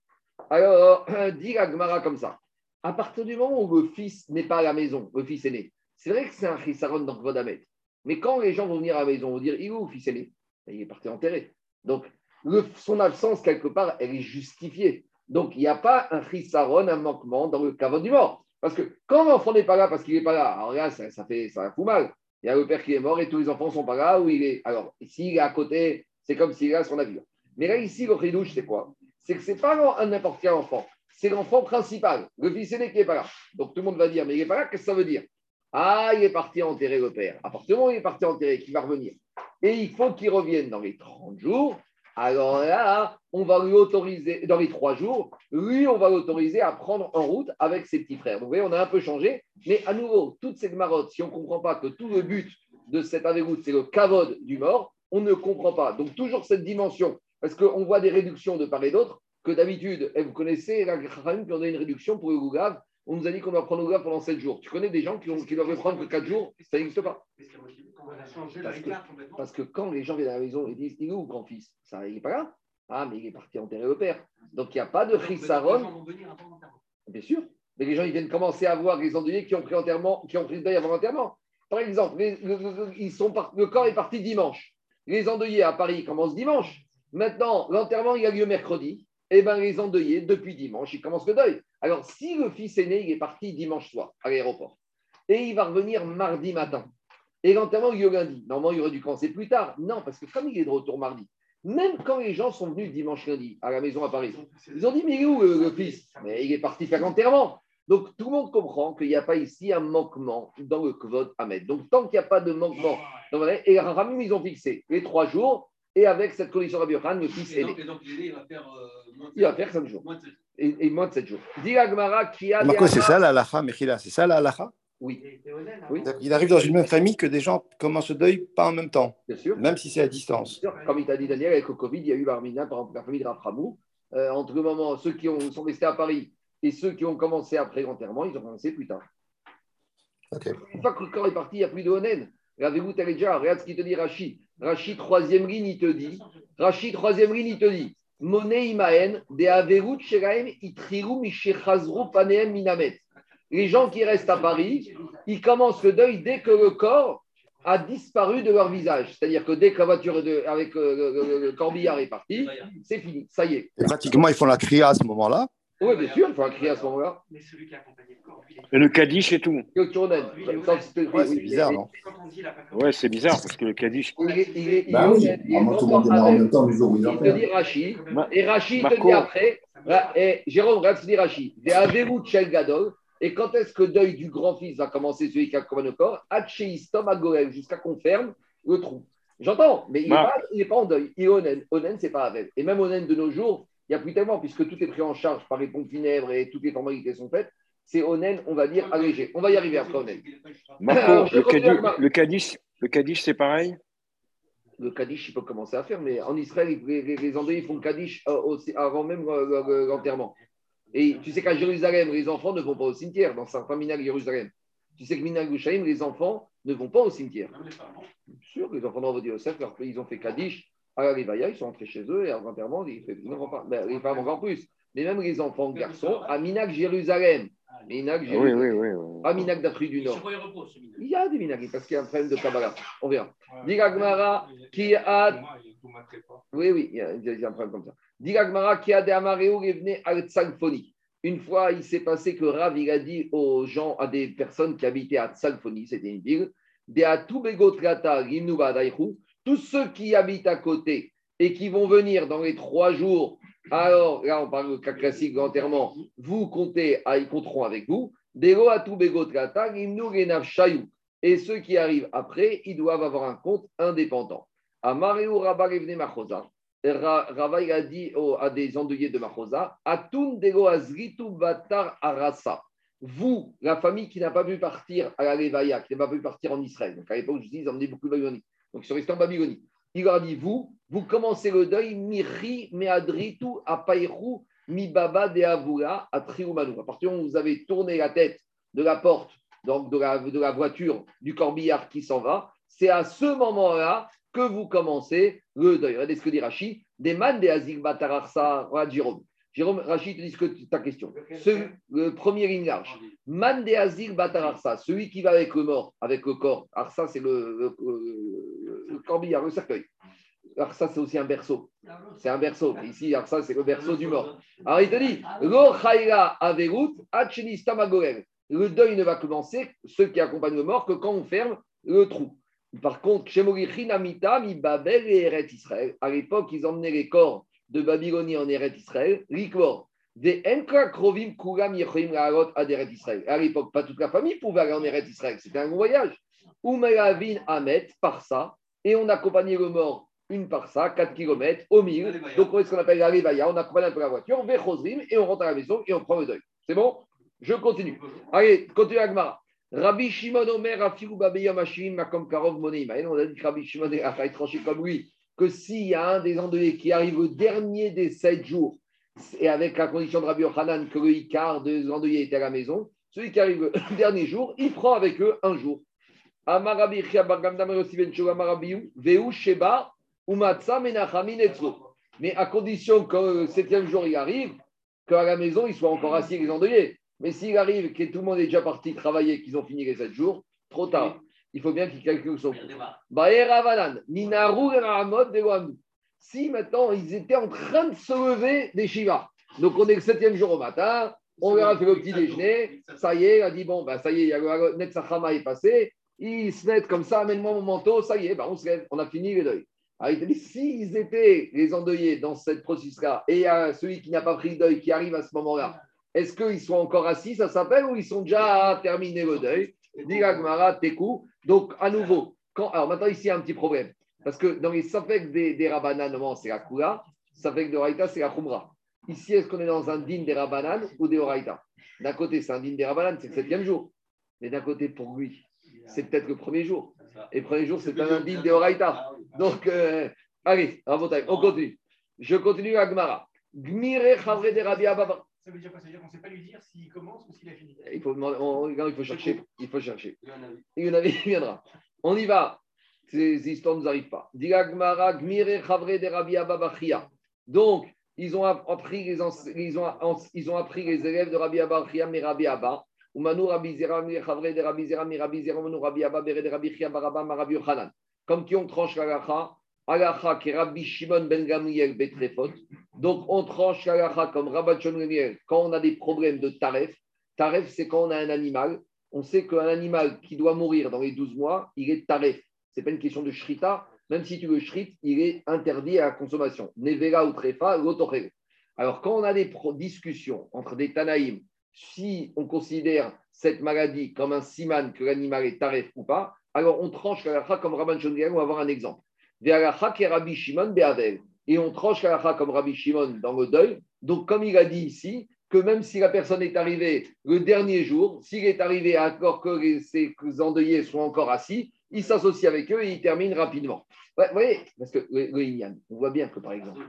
Alors, dis la Gemara comme ça. À partir du moment où le fils n'est pas à la maison, le fils aîné, c'est vrai que c'est un chisaron dans Kvod HaMet. Mais quand les gens vont venir à la maison, ils vont dire « Il est où, fils aîné ?» Il est parti enterré. Donc, son absence, quelque part, elle est justifiée. Donc, il n'y a pas un chisaron, un manquement dans le kavod du mort. Parce que quand l'enfant n'est pas là parce qu'il n'est pas là, alors là, ça fout mal. Il y a le père qui est mort et tous les enfants ne sont pas là où il est. Alors, s'il est à côté, c'est comme s'il est là son avis. Mais là, ici, le chidouche, c'est quoi? C'est que ce n'est pas un n'importe quel enfant. C'est l'enfant principal, le fils aîné qui n'est pas là. Donc, tout le monde va dire « Mais il n'est pas là, qu'est-ce que ça veut dire ?» Ah, il est parti enterrer le père. À partir du moment où il est parti enterrer, qu'il va revenir. Et il faut qu'il revienne dans les 30 jours. Alors là, on va lui autoriser, dans les 3 jours, lui, on va l'autoriser à prendre en route avec ses petits frères. Donc, vous voyez, on a un peu changé. Mais à nouveau, toutes ces marottes, si on ne comprend pas que tout le but de cette avegout, c'est le kavod du mort, on ne comprend pas. Donc, toujours cette dimension. Parce qu'on voit des réductions de part et d'autre, que d'habitude, vous connaissez la Chachamim qui en a une réduction pour le Gougav. On nous a dit qu'on doit prendre le gars pendant 7 jours. Tu connais des gens qui doivent le prendre que 4 jours, ça n'existe pas. Parce que quand les gens viennent à la maison et disent « Il est où, grand-fils » Ça, il n'est pas là. Ah, mais il est parti enterrer le père. Donc, il n'y a pas de chissaron. Bien sûr. Mais les gens, ils viennent commencer à voir les endeuillés qui ont pris le deuil avant l'enterrement. Par exemple, le corps est parti dimanche. Les endeuillés à Paris commencent dimanche. Maintenant, l'enterrement, il a lieu mercredi. Eh bien, les endeuillés, depuis dimanche, ils commencent le deuil. Alors, si le fils aîné, il est parti dimanche soir à l'aéroport et il va revenir mardi matin et l'enterrement, il y a lundi. Normalement, il aurait dû commencer plus tard. Non, parce que comme il est de retour mardi, même quand les gens sont venus dimanche lundi à la maison à Paris, ils ont dit « Mais il est où le fils ?» Mais il est parti faire l'enterrement. Donc, tout le monde comprend qu'il n'y a pas ici un manquement dans le Kvod HaMet. Donc, tant qu'il n'y a pas de manquement, et les Rachamim, ils ont fixé les 3 jours. Et avec cette condition Rabbi Yochanan, le fils aîné. Et donc, il va faire moins de 5 jours. Et moins de 7 jours. Dis à Gmara qui a. Marco, c'est ça la halacha, Mechila, c'est ça la halacha? Oui. Oui. Il arrive dans une même famille que des gens commencent le deuil pas en même temps. Bien sûr. Même si c'est à distance. Bien sûr. Comme il t'a dit Daniel, avec le Covid, il y a eu Barmina, par exemple, la famille de Raframou. Entre le moment, ceux qui sont restés à Paris et ceux qui ont commencé après l'enterrement, ils ont commencé plus tard. Okay. Une fois que le corps est parti, il n'y a plus de Onen. Regardez-vous, Tereja, regarde ce qu'il te dit Rashi. Rashi, troisième ligne, il te dit, Monei Maen, de Averut Sheraim, Itriru Mishechazru Paneem Minamet. Les gens qui restent à Paris, ils commencent le deuil dès que le corps a disparu de leur visage. C'est-à-dire que dès que la voiture avec le corbillard est parti, c'est fini, ça y est. Et pratiquement, ils font la cria à ce moment-là. Oui, bien sûr, il faut la cria à ce moment-là. Mais celui qui a accompagné le corps, lui, et le Kaddish et tout. Le Onen. C'est bizarre, non? Oui, c'est bizarre, parce que le Kaddish... Il te dit Rashi, et Rashi te dit après, et Jérôme, regarde ce dit Rashi, des Averu Tchel Gadol. Et quand est-ce que le deuil du grand-fils va commencer, celui qui accompagne le corps, jusqu'à qu'on ferme le trou. J'entends, mais il n'est pas en deuil. Il est Onen. Onen, ce n'est pas Avel. Et même Onen de nos jours, il n'y a plus tellement, puisque tout est pris en charge par les pompes funèbres et toutes les formalités sont faites. C'est Onen, on va dire, allégé. On va y arriver après Onen. Marco, le Kaddish, c'est pareil. Le Kaddish, il peut commencer à faire, mais en Israël, les endeuillés font le Kaddish avant même l'enterrement. Et tu sais qu'à Jérusalem, les enfants ne vont pas au cimetière. Dans certains minag Jérusalem, tu sais que minag Gushaïm, les enfants ne vont pas au cimetière. Bien sûr, les enfants d'Envodi Yosef, ils ont fait Kaddish à la Rivaya, ils sont rentrés chez eux et à l'enterrement, ils ne vont pas. Ben, les femmes encore plus. Mais même les enfants garçons, à minag Jérusalem, oui. À minag d'Afrique du Nord. Il y a des minag parce qu'il y a un problème de Kabbalah. On verra. Diga Gmara qui a. Oui, il y a un problème comme ça. Une fois, il s'est passé que Rav il a dit aux gens, à des personnes qui habitaient à Tzalphoni, c'était une ville, tous ceux qui habitent à côté et qui vont venir dans les 3 jours, alors là on parle de cas classique de l'enterrement, vous comptez, ils compteront avec vous, et ceux qui arrivent après, ils doivent avoir un compte indépendant. Rava a dit à des endeuillés de Mechoza, Atun dego azritu batar arasa. Vous, la famille qui n'a pas pu partir à la Levaya, qui n'a pas pu partir en Israël, donc à l'époque, je dis, ils emmenaient beaucoup de Babylonie, donc ils sont restés en Babylonie. Il leur a dit, vous commencez le deuil, mihi meadritu apairu mi baba de avula atriumanu. À partir où vous avez tourné la tête de la porte, donc de la voiture, du corbillard qui s'en va, c'est à ce moment-là que vous commencez le deuil. Regardez ce que dit Rashi. Des man de Azig Batararsa. Regarde Jérôme. Jérôme, Rashi te dit ta question. Le premier ligne large. Man de Azig Batararsa. Celui qui va avec le mort, avec le corps. Arsa, c'est le corbillard, le cercueil. Arsa, c'est aussi un berceau. C'est un berceau. Ici, Arsa, c'est le berceau du mort. Alors, il te dit Lo Chaïla Averut, Acheni Stamagorel. Le deuil ne va commencer, ceux qui accompagnent le mort, que quand on ferme le trou. Par contre, à l'époque, ils emmenaient les corps de Babylonie en Eretz Israël. À l'époque, pas toute la famille pouvait aller en Eretz Israël. C'était un bon voyage. Par ça, et on accompagnait le mort une par ça, 4 km, au milieu. Donc, on fait ce qu'on appelle la Rivaya. On accompagne un peu la voiture, et on rentre à la maison et on prend le deuil. C'est bon? Je continue. Allez, continue la Gmara. Rabbi Shimon Omer, Afirou Babeyam Hashim, Makom Karov Moneima. On a dit que Rabbi Shimon a tranché comme lui, que s'il y a un des endeuillés qui arrive au dernier des 7 jours, et avec la condition de Rabbi Yochanan que le Icar des endeuillés était à la maison, celui qui arrive le dernier jour, il prend avec eux un jour. Amar Rabbi Chia bar Gamdam Yossi ben Shua Amar Rabbi Veu Sheba Umatsa Menachamim Etzu. Mais à condition que le 7e jour il arrive, qu'à la maison ils soient encore assis les endeuillés. Mais s'il arrive que tout le monde est déjà parti travailler, qu'ils ont fini les 7 jours, trop tard. Il faut bien qu'ils calculent son coût. Si maintenant, ils étaient en train de se lever des Shiva. Donc, on est le 7e jour au matin, on leur a fait le petit déjeuner, ça y est, on a dit, bon, ben, ça y est, le Netzachama est passé, ils se mettent comme ça, amène-moi mon manteau, ça y est, ben, on se lève, on a fini les deuils. Alors, il te dit, s'ils étaient les endeuillés dans cette processus-là, et celui qui n'a pas pris le deuil qui arrive à ce moment-là, est-ce qu'ils sont encore assis, ça s'appelle, ou ils sont déjà à terminer le deuil? Donc, à nouveau, alors maintenant, ici, il y a un petit problème. Parce que dans les safek des Rabbanan, normalement, c'est la Kula, safek de Raïta, c'est la Khumra. Ici, est-ce qu'on est dans un din des Rabbanan ou des Oraïta? D'un côté, c'est un din des Rabbanan, c'est le 7e jour. Mais d'un côté, pour lui, c'est peut-être le 1er jour. Et le 1er jour, c'est un din des Oraïta. Donc, allez, on continue. Je continue à Gmara. Gmire Chavre de Rabbi Abba bar. Ça veut dire quoi? Ça veut dire qu'on ne sait pas lui dire s'il commence ou s'il a fini. Il faut chercher. Il y en a, il viendra. On y va. Ces histoires ne nous arrivent pas. Donc, ils ont appris les élèves de Rabbi Abba bar Rabbi Chia, mais Rabbi Abba, ou Manu Rabbi Zera, mais Rabbi Zera, mais Rabbi Zera, Manu Rabbi Abba bar Rabbi Chia, Barabba, Rabbi Yochanan. Comme qui on tranche l'alacha qui est Rabbi Shimon ben Gamliel Betrefot. Donc, on tranche l'alacha comme Rabbi Shimon ben Gamliel quand on a des problèmes de taref. Taref, c'est quand on a un animal. On sait qu'un animal qui doit mourir dans les 12 mois, il est taref. Ce n'est pas une question de shrita. Même si tu le shrites, il est interdit à la consommation. Nevela ou trefa, l'autoré. Alors, quand on a des discussions entre des tanaïm, si on considère cette maladie comme un siman que l'animal est taref ou pas, alors on tranche l'alacha comme Rabban Shimon ben Gamliel. On va voir un exemple. Et on tranche l'alacha comme Rabbi Shimon dans le deuil. Donc, comme il a dit ici, que même si la personne est arrivée le dernier jour, s'il est arrivé à encore que ses endeuillés soient encore assis, il s'associe avec eux et il termine rapidement. Ouais, vous voyez, parce que le Inyan, on voit bien que par exemple,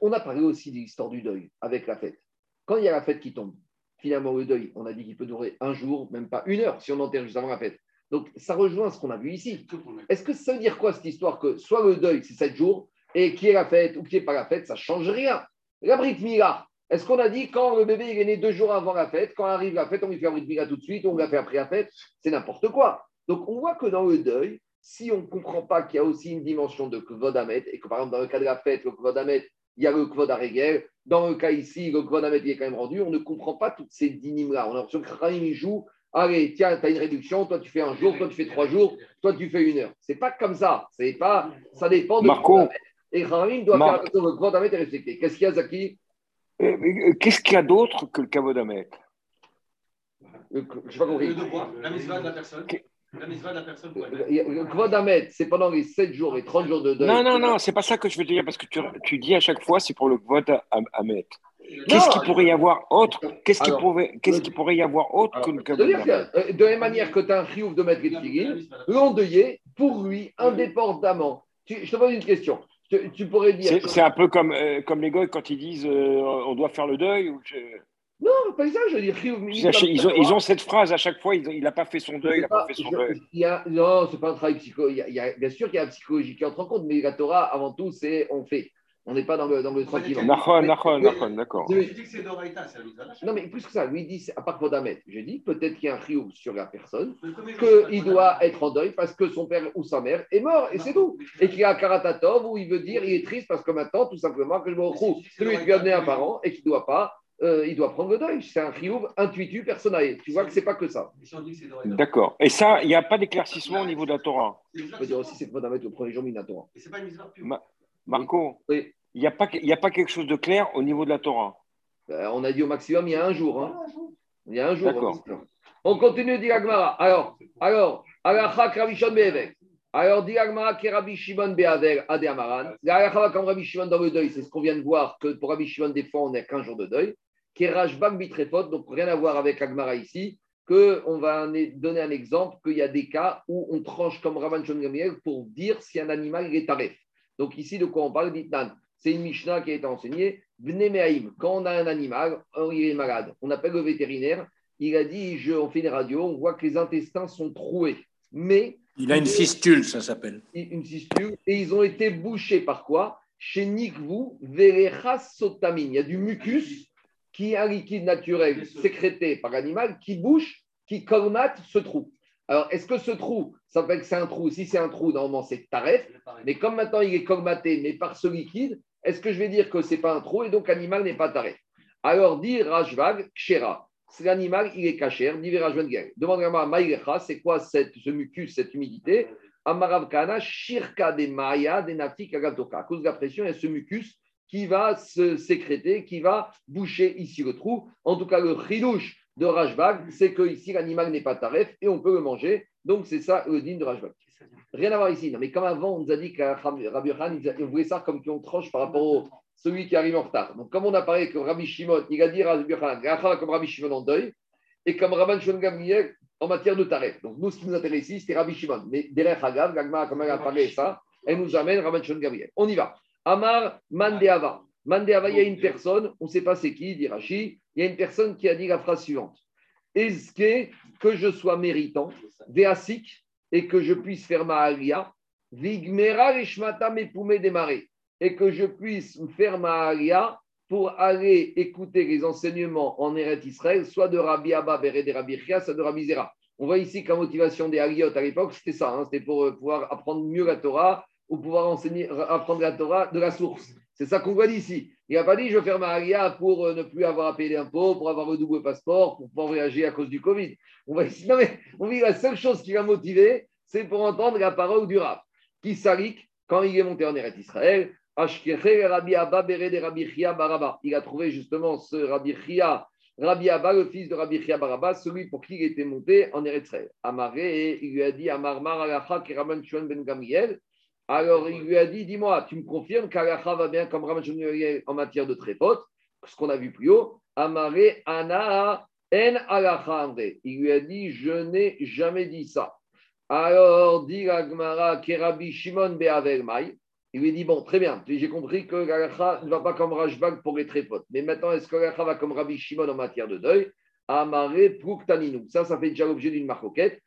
on a parlé aussi de l'histoire du deuil avec la fête. Quand il y a la fête qui tombe, finalement le deuil, on a dit qu'il peut durer un jour, même pas une heure, si on enterre juste avant la fête. Donc ça rejoint ce qu'on a vu ici. Est-ce que ça veut dire quoi cette histoire que soit le deuil c'est 7 jours et qui est la fête ou qui n'est pas la fête, ça ne change rien. La Brit Mila. Est-ce qu'on a dit quand le bébé il est né 2 jours avant la fête, quand arrive la fête, on lui fait la Brit Mila tout de suite, on l'a fait après la fête, c'est n'importe quoi. Donc on voit que dans le deuil, si on ne comprend pas qu'il y a aussi une dimension de Kvod HaMet, et que par exemple dans le cas de la fête, le Kvod HaMet, il y a le Kvod HaRegel, dans le cas ici, le Kvod HaMet il est quand même rendu, on ne comprend pas toutes ces dynimes-là. On a l'impression que Rahim il joue, allez, tiens, tu as une réduction, toi tu fais un jour, toi tu fais 3 jours, toi tu fais 1 heure. C'est pas comme ça, c'est pas, ça dépend de Marco. Et Rahim doit faire attention, le Kvod HaMet est respecté. Qu'est-ce qu'il y a, Zaki? Qu'est-ce qu'il y a d'autre que le Kvod HaMet? Je n'ai pas compris. Le devoir, la mitzvah de la personne. La mitzvah de la personne. Le Kvod HaMet, c'est pendant les 7 jours et 30 jours de deuil. Non, c'est pas ça que je veux dire, parce que tu dis à chaque fois, c'est pour le Kvod HaMet. Qu'est-ce qu'il pourrait y avoir autre? Qu'est-ce qu'il pourrait y avoir autre que le Kvod HaMet? De la même manière que tu as un chiouf de mettre les tefillines, l'endeuillé, pour lui, indépendamment. Je te pose une question. Tu pourrais dire. C'est un peu comme les goy quand ils disent on doit faire le deuil. Non, pas ça, je veux dire. Ils ont cette phrase à chaque fois, il n'a pas fait son deuil, il n'a pas fait son deuil. Non, ce n'est pas un travail psychologique. Bien sûr qu'il y a la psychologie qui entre en compte, mais la Torah, avant tout, c'est on fait. On n'est pas dans le tranquillement. D'accord. Je dis que c'est d'Oraïta, c'est la mitzvah. Non, mais plus que ça, lui dit, à part Kvod HaMet, je dis peut-être qu'il y a un chiouf sur la personne, qu'il doit être en deuil parce que son père ou sa mère est mort, et c'est tout. Et qu'il y a un karatatov où il veut dire, il est triste parce que maintenant, tout simplement, que je me retrouve. Celui qui a donné un parent et qui ne doit pas. Il doit prendre le deuil. C'est un chiouf intuitu, personnel. Tu vois que c'est pas que ça. D'accord. Et ça, il n'y a pas d'éclaircissement au niveau de la Torah. Je peux dire aussi, c'est Kvod HaMet le premier jour de la Torah. Et c'est pas une mitzvah pure. Marco, il n'y a pas quelque chose de clair au niveau de la Torah. On a dit au maximum, il y a un jour. Hein. Il y a un jour. D'accord. On continue, dit la Gmara. Alors, Alacha Kravishon Be'evek. Alors, dit la Gmara qui Rabbi Shimon Be'avek Adé Amaran. Alacha comme Rabbi Shimon dans le deuil, c'est ce qu'on vient de voir, que pour Rabbi Shimon, des fois, on n'a qu'un jour de deuil. Qui Rajbam Bitrefot, donc rien à voir avec la Gmara ici, qu'on va donner un exemple, qu'il y a des cas où on tranche comme Rabban Shimon Gamliel pour dire si un animal il est taref. Donc ici, de quoi on parle? C'est une Mishnah qui a été enseignée. Quand on a un animal, il est malade. On appelle le vétérinaire. Il a dit, on fait une radio, on voit que les intestins sont troués. Mais il a une fistule, ça s'appelle. Une fistule. Et ils ont été bouchés par quoi? Chez Nikvou, Verechas Sotamine. Il y a du mucus qui est un liquide naturel sécrété par l'animal qui bouche, qui colmate ce trou. Alors, est-ce que ce trou, ça fait que c'est un trou? Si c'est un trou, normalement, c'est taref. Mais comme maintenant, il est colmaté, mais par ce liquide, est-ce que je vais dire que ce n'est pas un trou et donc l'animal n'est pas taref? Alors, dit Rajvag, Kshera, c'est l'animal, il est cachère, dit Rajvag, demande-moi à Maïrecha, c'est quoi ce mucus, cette humidité? Amaravkana, Shirka de Maya, de Naftik, Agatoka. À cause de la pression, il y a ce mucus qui va se sécréter, qui va boucher ici le trou. En tout cas, le chilouche de Rajbag, c'est que ici l'animal n'est pas taref et on peut le manger. Donc c'est ça le din de Rajbag. Rien à voir ici. Non, mais comme avant, on nous a dit que Rabbi Yochanan, on voulait ça comme qu'on tranche par rapport à celui qui arrive en retard. Donc comme on a parlé que Rabbi Shimon, il a dit Rabbi Yochanan, comme Rabbi Shimon en deuil et comme Rabban Shimon Gamliel en matière de taref. Donc nous, ce qui nous intéresse ici, c'était Rabbi Shimon. Mais derrière Hagav, Gagma, comme elle a parlé ça, elle nous amène Rabban Shimon Gamliel. On y va. Amar Mandehava. Mandehava, il y a une personne, on ne sait pas c'est qui, dit Rashi. Il y a une personne qui a dit la phrase suivante. Est-ce que je sois méritant, déasik, et que je puisse faire ma alia, Vigmera Rishmata Mepoumé démarrer et que je puisse faire ma haria pour aller écouter les enseignements en Eretz Israël, soit de Rabbi Abba bar Rabbi Chia, soit de Rabbi Zera. On voit ici que la motivation des hariotes à l'époque, c'était ça, c'était pour pouvoir apprendre mieux la Torah ou pouvoir enseigner, apprendre la Torah de la source. C'est ça qu'on voit d'ici. Il n'a pas dit je vais faire ma haria pour ne plus avoir à payer d'impôts, pour avoir le double passeport, pour ne pas voyager à cause du Covid. On voit ici, non mais on dit la seule chose qui l'a motivé, c'est pour entendre la parole du Rav, qui s'arrique quand il est monté en Eretz Israël. Il a trouvé justement ce Rabbi Abba, le fils de Rabbi Chia Baraba, celui pour qui il était monté en Eretz Israël. Amaré, il lui a dit Amarmar alacha qui Rabbi Shimon ben Gamliel. Alors il lui a dit, dis-moi, tu me confirmes qu'Alacha va bien comme Rabbi Shimon ben Gamliel en matière de trépote, ce qu'on a vu plus haut. Amaré, Ana, En Alacha André. Il lui a dit, je n'ai jamais dit ça. Alors dit la Gmara que Rabbi Shimon be'avel mai. Il lui dit, bon, très bien, j'ai compris que l'Alacha ne va pas comme Rashbag pour les trépotes. Mais maintenant, est-ce que l'Alacha va comme Rabbi Shimon en matière de deuil? Amaré Prouktaninu. Ça fait déjà l'objet d'une marquette,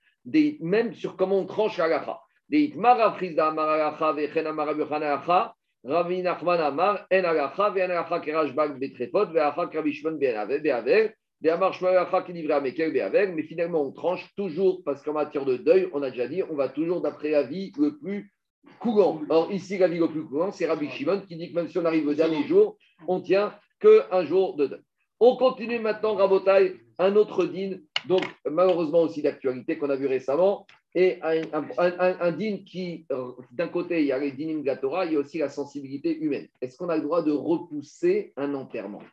même sur comment on tranche l'Alacha. Deit Mara Frisda Amar Alacha vechen Amar Rabbi Yochanan Alacha, Rabbi Nachman Amar en Alacha vechen Alacha ke Rashbag be trépote, ve'alacha ke Rabbi Shimon be'avel, ve'amar Shmuel Alacha ke Divrei HaMekel be'avel. Mais finalement, on tranche toujours, parce qu'en matière de deuil, on a déjà dit, on va toujours d'après la vie le plus courant. Or, ici, la vie au plus courant, c'est Rabbi Shimon qui dit que même si on arrive au dernier jour, on tient qu'un jour de deuil. On continue maintenant, Rabotai, un autre din, donc malheureusement aussi d'actualité qu'on a vu récemment, et un din qui, d'un côté, il y a les dinim de la Torah, il y a aussi la sensibilité humaine. Est-ce qu'on a le droit de repousser un enterrement?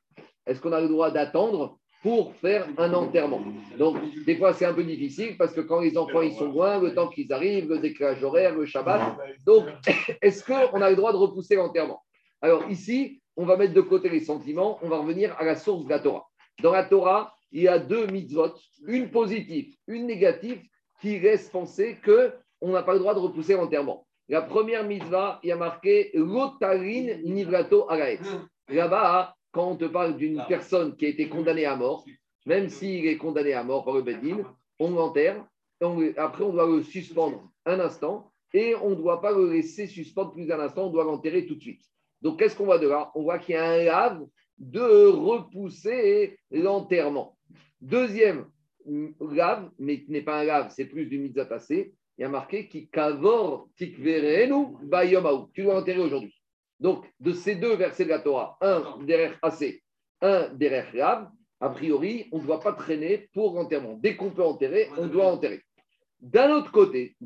Est-ce qu'on a le droit d'attendre pour faire un enterrement? Donc, des fois, c'est un peu difficile parce que quand les enfants ils sont loin, le temps qu'ils arrivent, le décalage horaire, le Shabbat. Donc, est-ce qu'on a le droit de repousser l'enterrement? Alors ici, on va mettre de côté les sentiments, on va revenir à la source de la Torah. Dans la Torah, il y a deux mitzvot, une positive, une négative, qui laissent penser qu'on n'a pas le droit de repousser l'enterrement. La première mitzvah, il y a marqué « Lotarin nivrato araetz ». Là-bas, quand on te parle d'une personne qui a été condamnée à mort, même s'il est condamné à mort par le Bedin, on l'enterre, après on doit le suspendre un instant et on ne doit pas le laisser suspendre plus d'un instant, on doit l'enterrer tout de suite. Donc qu'est-ce qu'on voit de là? On voit qu'il y a un lave de repousser l'enterrement. Deuxième lave, mais qui n'est pas un lave, c'est plus du mitzvah passé, il y a marqué qui kavor tikverenu bayomaou. Tu dois enterrer aujourd'hui. Donc, de ces deux versets de la Torah, un derrière Assez, un derrière Rab, a priori, on ne doit pas traîner pour l'enterrement. Dès qu'on peut enterrer, on doit enterrer. D'un autre côté,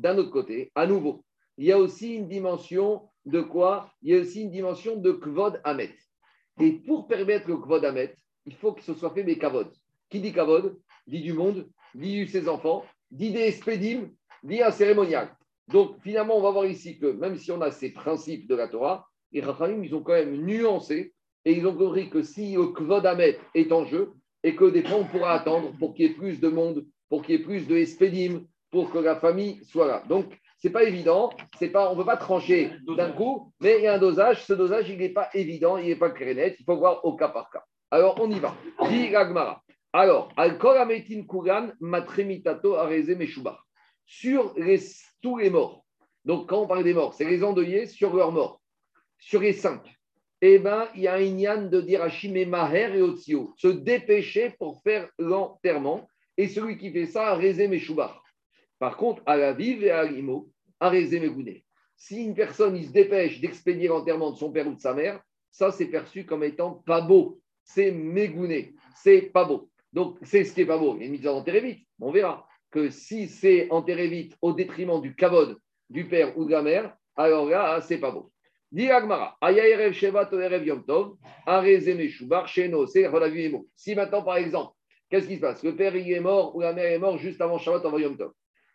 à nouveau, il y a aussi une dimension de quoi? Il y a aussi une dimension de Kvod HaMet. Et pour permettre le Kvod HaMet, il faut que ce soit fait des Kavod. Qui dit Kavod? Dit du monde, dit ses enfants, dit des Espédim, dit un cérémonial. Donc, finalement, on va voir ici que même si on a ces principes de la Torah, les Rachamim, ils ont quand même nuancé et ils ont compris que si le Kvod HaMet est en jeu et que des fois on pourra attendre pour qu'il y ait plus de monde, pour qu'il y ait plus de espédim, pour que la famille soit là. Donc, ce n'est pas évident, on ne peut pas trancher d'un coup, mais il y a un dosage. Ce dosage, il n'est pas évident, il n'est pas clair et net, il faut voir au cas par cas. Alors, on y va. Dit la Gemara. Alors, Al Kol HaMetim Kulan Matremitato Arezeh Meshubar. Sur tous les morts. Donc, quand on parle des morts, c'est les endeuillés sur leurs morts. Sur les cinq, eh ben, il y a un inyan de Dirachim et Maher et Otsio, se dépêcher pour faire l'enterrement, et celui qui fait ça a Rezé Meshubar. Par contre, à la vive et à l'imo, a Rezé Megouné. Si une personne il se dépêche d'expédier l'enterrement de son père ou de sa mère, ça c'est perçu comme étant pas beau, c'est Megouné, c'est pas beau. Donc c'est ce qui est pas beau, il y a une mise à enterrer vite, on verra que si c'est enterré vite au détriment du kavod du père ou de la mère, alors là c'est pas beau. Dit Agmara, Aya Erev Shevat ou Erev Yom Tov, Arezeh Meshubar, Sheno, c'est Rolavu Emo. Si maintenant, par exemple, qu'est-ce qui se passe? Le père il est mort ou la mère est morte juste avant Shabbat, avant Yom Tov.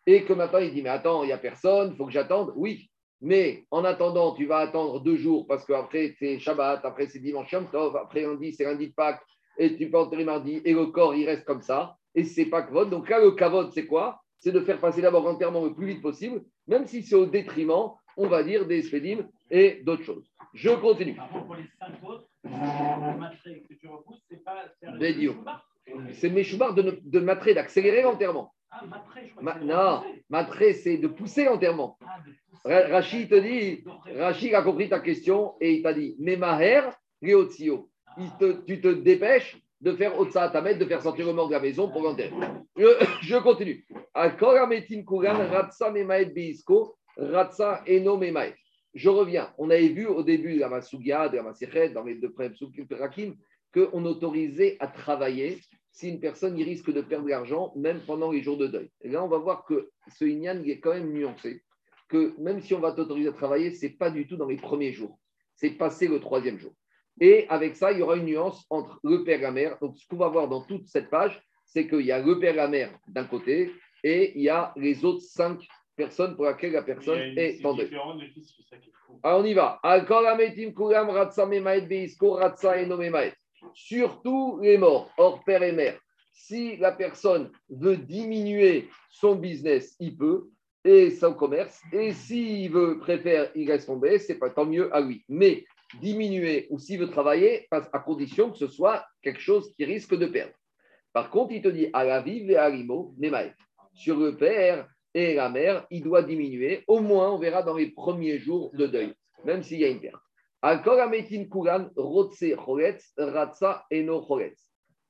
Et que maintenant, il dit, mais attends, il n'y a personne, il faut que j'attende. Oui, mais en attendant, tu vas attendre 2 jours parce qu'après, c'est Shabbat, après, c'est dimanche Yom Tov, après, lundi, c'est lundi de Pâques, et tu peux enterrer mardi, et le corps, il reste comme ça, et c'est pas Kavod. Donc là, le Kavod, c'est quoi? C'est de faire passer d'abord l'enterrement le plus vite possible, même si c'est au détriment, on va dire, des Sfédim et d'autres choses. Je continue. Par contre, pour les 5 autres, le matré que tu repousses, c'est pas... C'est Meshubar de matré, d'accélérer l'enterrement. Non, matré, c'est de pousser l'enterrement. Rashi te dit, Rashi a compris ta question et il t'a dit, mais maher, riotsio, tu te dépêches de faire otsa tamet, de faire sortir le mort de la maison pour l'enterrer. Je continue. Je reviens. On avait vu au début de la Masugia, de la Masichet, dans les deux Prakim, qu'on autorisait à travailler si une personne risque de perdre de l'argent, même pendant les jours de deuil. Et là, on va voir que ce Inyan est quand même nuancé, que même si on va t'autoriser à travailler, ce n'est pas du tout dans les premiers jours, c'est passé le troisième jour. Et avec ça, il y aura une nuance entre le père et la mère. Donc, ce qu'on va voir dans toute cette page, c'est qu'il y a le père et la mère d'un côté et il y a les autres 5 personnes pour lesquelles la personne est en deuil. Alors, on y va. Surtout les morts, hors père et mère. Si la personne veut diminuer son business, il peut, et son commerce. Et s'il veut, préfère, il reste tombé, c'est pas tant mieux à lui. Mais diminuer ou s'il veut travailler, à condition que ce soit quelque chose qui risque de perdre. Par contre, il te dit à la vive et à l'imo, Nemaï. Sur le père et la mère, il doit diminuer. Au moins, on verra dans les premiers jours de deuil, même s'il y a une perte. Alkol ametin kulan rotse choretz ratsa eno choretz.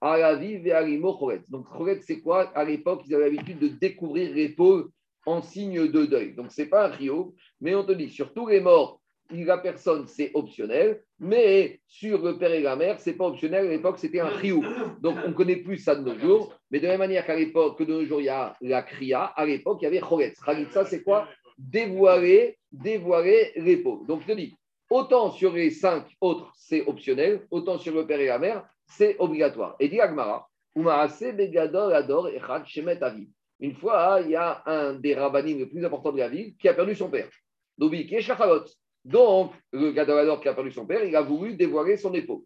À la vive et à l'imo choretz. Donc, choretz, c'est quoi? À l'époque, ils avaient l'habitude de découvrir les peaux en signe de deuil. Donc, ce n'est pas un rio, mais on te dit surtout les morts. La personne, c'est optionnel, mais sur le père et la mère, c'est pas optionnel. À l'époque, c'était un chiyuv. Donc, on ne connaît plus ça de nos jours. Mais de la même manière qu'à l'époque, que de nos jours, il y a la kriya, à l'époque, il y avait choretz. Khalitza, c'est quoi? Dévoiler les peaux. Donc, je te dis, autant sur les 5 autres, c'est optionnel, autant sur le père et la mère, c'est obligatoire. Et dit Agmara, Umaase begador ador echad shemet aviv. Une fois, il y a un des rabbanim les plus importants de la ville qui a perdu son père. Dobi, qui est Shachalot. Donc, le Gadolador qui a perdu son père, il a voulu dévoiler son épaule.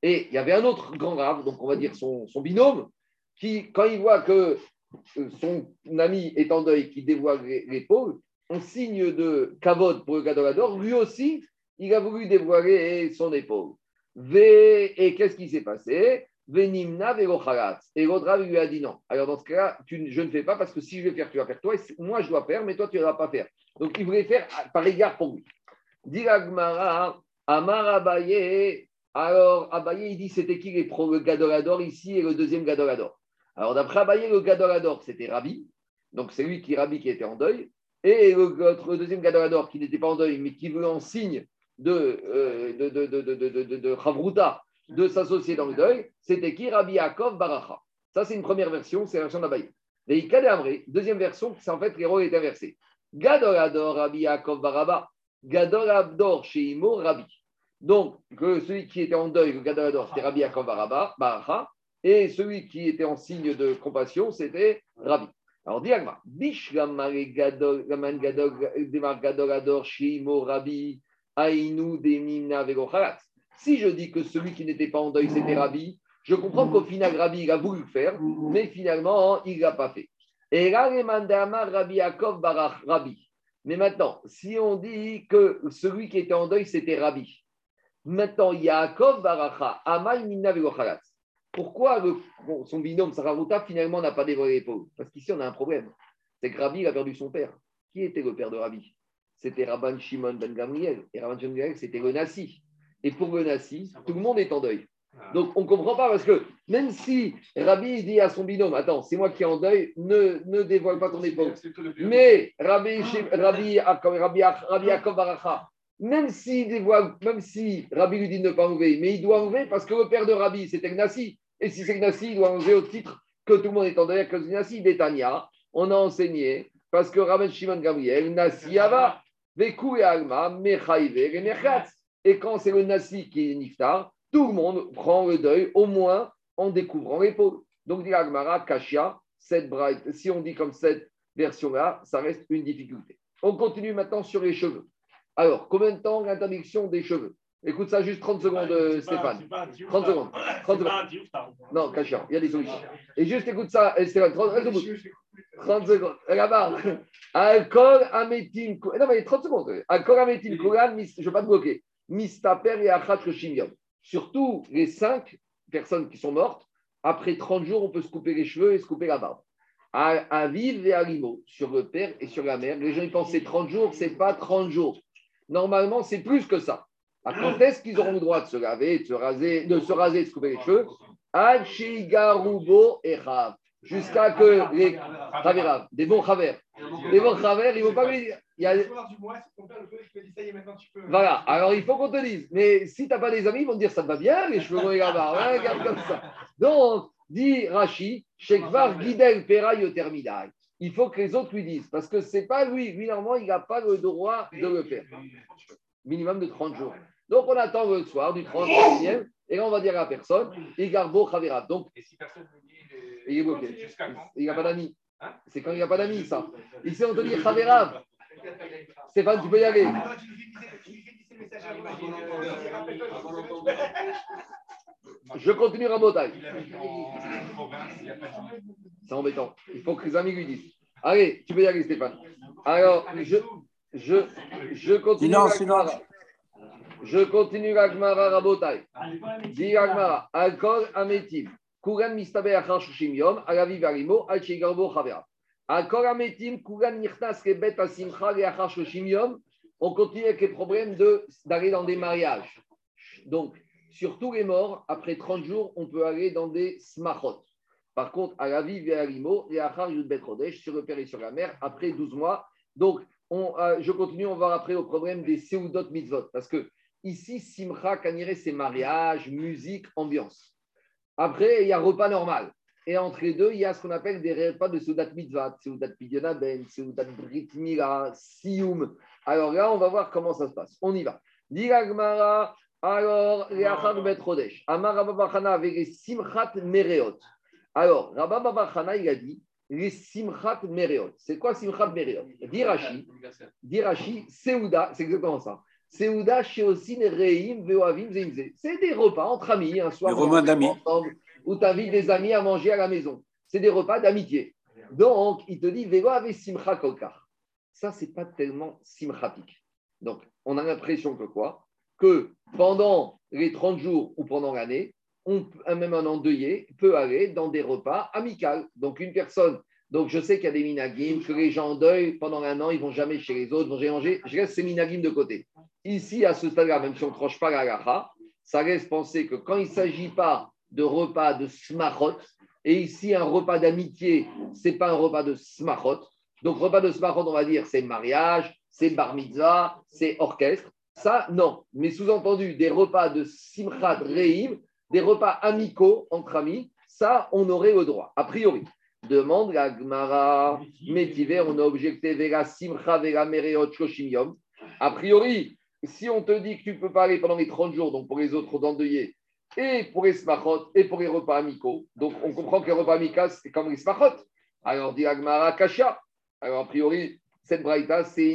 Et il y avait un autre grand rave, donc on va dire son binôme, qui, quand il voit que son ami est en deuil, qui dévoile l'épaule, en signe de kavod pour le Gadolador, lui aussi, il a voulu dévoiler son épaule. Et qu'est-ce qui s'est passé? Venimna velochalat. Et l'autre rave lui a dit non. Alors dans ce cas-là, je ne fais pas parce que si je vais faire, tu vas faire toi. Moi, je dois faire, mais toi, tu ne vas pas faire. Donc, il voulait faire par égard pour lui. Dit la Gmara, Amar Abaye. Alors, Abaye, il dit c'était qui le Gadolador ici et le deuxième Gadolador. Alors, d'après Abaye, le Gadolador, c'était Rabbi. Donc, c'est lui qui Rabbi qui était en deuil. Et le deuxième Gadolador qui n'était pas en deuil, mais qui veut en signe de Chavruta, de s'associer dans le deuil, c'était qui? Rabbi Yaakov bar Acha. Ça, c'est une première version, c'est la version d'Abaye. Deuxième version, c'est en fait les rôles étaient inversés. Gadol Ador Rabbi Yaakov bar Abba, Gadol Ador Sheimo Rabbi. Donc, que celui qui était en deuil, le Gadol Ador, c'était Rabbi Yaakov bar Acha, et celui qui était en signe de compassion, c'était Rabbi. Alors, dit Agma, Bishlamare Gadol, Gaman Gadol, Demar Gadol Ador Sheimo Rabbi, Ainu Demina Vegochalat. Si je dis que celui qui n'était pas en deuil, c'était Rabbi, je comprends qu'au final, Rabbi, il a voulu le faire, mais finalement, il ne l'a pas fait. Et là, Rabbi Yaakov Barach Rabbi. Mais maintenant, si on dit que celui qui était en deuil, c'était Rabbi, maintenant, Yaakov Baracha, Amal Minna Velochalat. Pourquoi son binôme, Saravuta, finalement, n'a pas dévoilé l'épaule? Parce qu'ici, on a un problème. C'est que Rabbi, il a perdu son père. Qui était le père de Rabbi? C'était Rabbi Shimon ben Gamliel. Et Rabbi Shimon ben Gamliel, c'était le Nassi. Et pour le Nassi, tout le monde est en deuil. Donc, on ne comprend pas parce que même si Rabbi dit à son binôme, attends, c'est moi qui est en deuil, ne dévoile pas ton époque. Mais Rabbi Yaakov bar Acha, même si Rabbi lui dit de ne pas enlever, mais il doit enlever parce que le père de Rabbi, c'était le Nassi. Et si c'est le Nassi, il doit enlever au titre que tout le monde est en deuil, que le Nassi, Détania, on a enseigné parce que Rabbi Shimon Gamliel, Nassi Yava, Veku et Alma, Mechaïve et Mechatz. Et quand c'est le Nassi qui est Niftar, tout le monde prend le deuil, au moins en découvrant l'épaule. Donc, dit la Gemara, Kashia, cette Braïta, si on dit comme cette version-là, ça reste une difficulté. On continue maintenant sur les cheveux. Alors, combien de temps l'interdiction des cheveux? Écoute ça juste 30 secondes, Stéphane. 30 secondes. 30 secondes. Non, Kashia, il y a des solutions. Et juste écoute ça, Stéphane. 30 secondes. Là-bas. Alcool, amétine. Non, mais 30 secondes. Alcool, amétine, Kuran, je ne vais pas te bloquer. Mistaper et Achat Shoshim. Surtout les 5 personnes qui sont mortes, Après 30 jours, on peut se couper les cheveux et se couper la barbe. À vivre et à limo, sur le père et sur la mère. Les gens, ils pensent que c'est 30 jours, c'est pas 30 jours. Normalement, c'est plus que ça. À quand est-ce qu'ils auront le droit de se laver, de se raser, de se couper les cheveux? Ad Shigarubo et Rav. Jusqu'à que les Chaverab, des bons Chaver. Les bons Chaver, ils ne vont pas me dire. Il y a... Voilà, alors il faut qu'on te dise. Mais si tu n'as pas des amis, ils vont te dire ça te va bien, les cheveux et la barbe, hein, regarde comme ça. Donc, dit Rashi, Shekvar Gidel Peraï au Terminaï. Il faut que les autres lui disent, parce que ce n'est pas lui. Lui, normalement, il n'a pas le droit de le faire. Minimum de 30 jours. Donc, on attend le soir du 31e, et là, on va dire à la personne, Igarbo Chaverab. Donc, et si personne ne dit. Il est bloqué. Il n'a pas d'amis. Hein? C'est quand il n'y a pas d'amis, ça. Ici, on te dit Chaverab. Stéphane, tu peux y aller. Je continue à Rabotaï. C'est embêtant. Il faut que les amis lui disent. Allez, tu peux y aller, Stéphane. Alors, je continue. Je continue la Gmara Rabotaï. Dis la Gmara. Alcool amétive. Kuran mistabe achar shushim yom, alaviv arimo, al shigarbo chavera. Akor ametim, kuran nirtas kebet asimcha le achar shushim yom. On continue avec les problèmes d'aller dans des mariages. Donc, sur tous les morts, après 30 jours, on peut aller dans des smachot. Par contre, alaviv arimo, le achar yudbet chodesh, sur le père et sur la mère, après 12 mois. Donc, je continue, on va après au problème des seudot mitzvot. Parce que ici, simcha, kanire, c'est mariage, musique, ambiance. Après, il y a repas normal. Et entre les deux, il y a ce qu'on appelle des repas de Seudat Mitzvah, Seudat Pidyon Haben, Seudat Brit Mila, Siyum. Alors là, on va voir comment ça se passe. On y va. Dit la Gmara, alors, les Achar Bet Chodesh. Amar Rabbi Abba bar avec les Simchat Mereot. Alors, Rabbi Abba bar il a dit les Simchat Mereot. C'est quoi Simchat Mereot? Dit Rashi, Seuda, c'est exactement ça. Seuda chez aussi Reim Veoavim Zeimze. C'est des repas entre amis, un soir ensemble, où tu invites des amis à manger à la maison. C'est des repas d'amitié. Donc, il te dit Veoavim Simcha Kokar. Ça, c'est pas tellement simchatique. Donc, on a l'impression que quoi? Que pendant les 30 jours ou pendant l'année, même un endeuillé peut aller dans des repas amicaux. Donc, une personne. Donc, je sais qu'il y a des minagim, que les gens en deuil, pendant un an, ils ne vont jamais chez les autres, vont manger. Je laisse ces minagim de côté. Ici, à ce stade-là, même si on ne tranche pas la gacha, ça laisse penser que quand il ne s'agit pas de repas de smachot, et ici, un repas d'amitié, ce n'est pas un repas de smachot. Donc, repas de smachot, on va dire, c'est mariage, c'est bar mitzvah, c'est orchestre. Ça, non. Mais sous-entendu, des repas de simchat reim, des repas amicaux entre amis, ça, on aurait le droit, a priori. Demande la Gmara, Métiver, on a objecté Vega Simcha, Vega Mereot, Shoshim Yom. A priori, si on te dit que tu ne peux pas aller pendant les 30 jours, donc pour les autres endeuillés, et pour les smachot, et pour les repas amicaux, donc on comprend que les repas amicaux, c'est comme les smachot. Alors dit la Gmara, Kasha. Alors a priori, cette braïta, c'est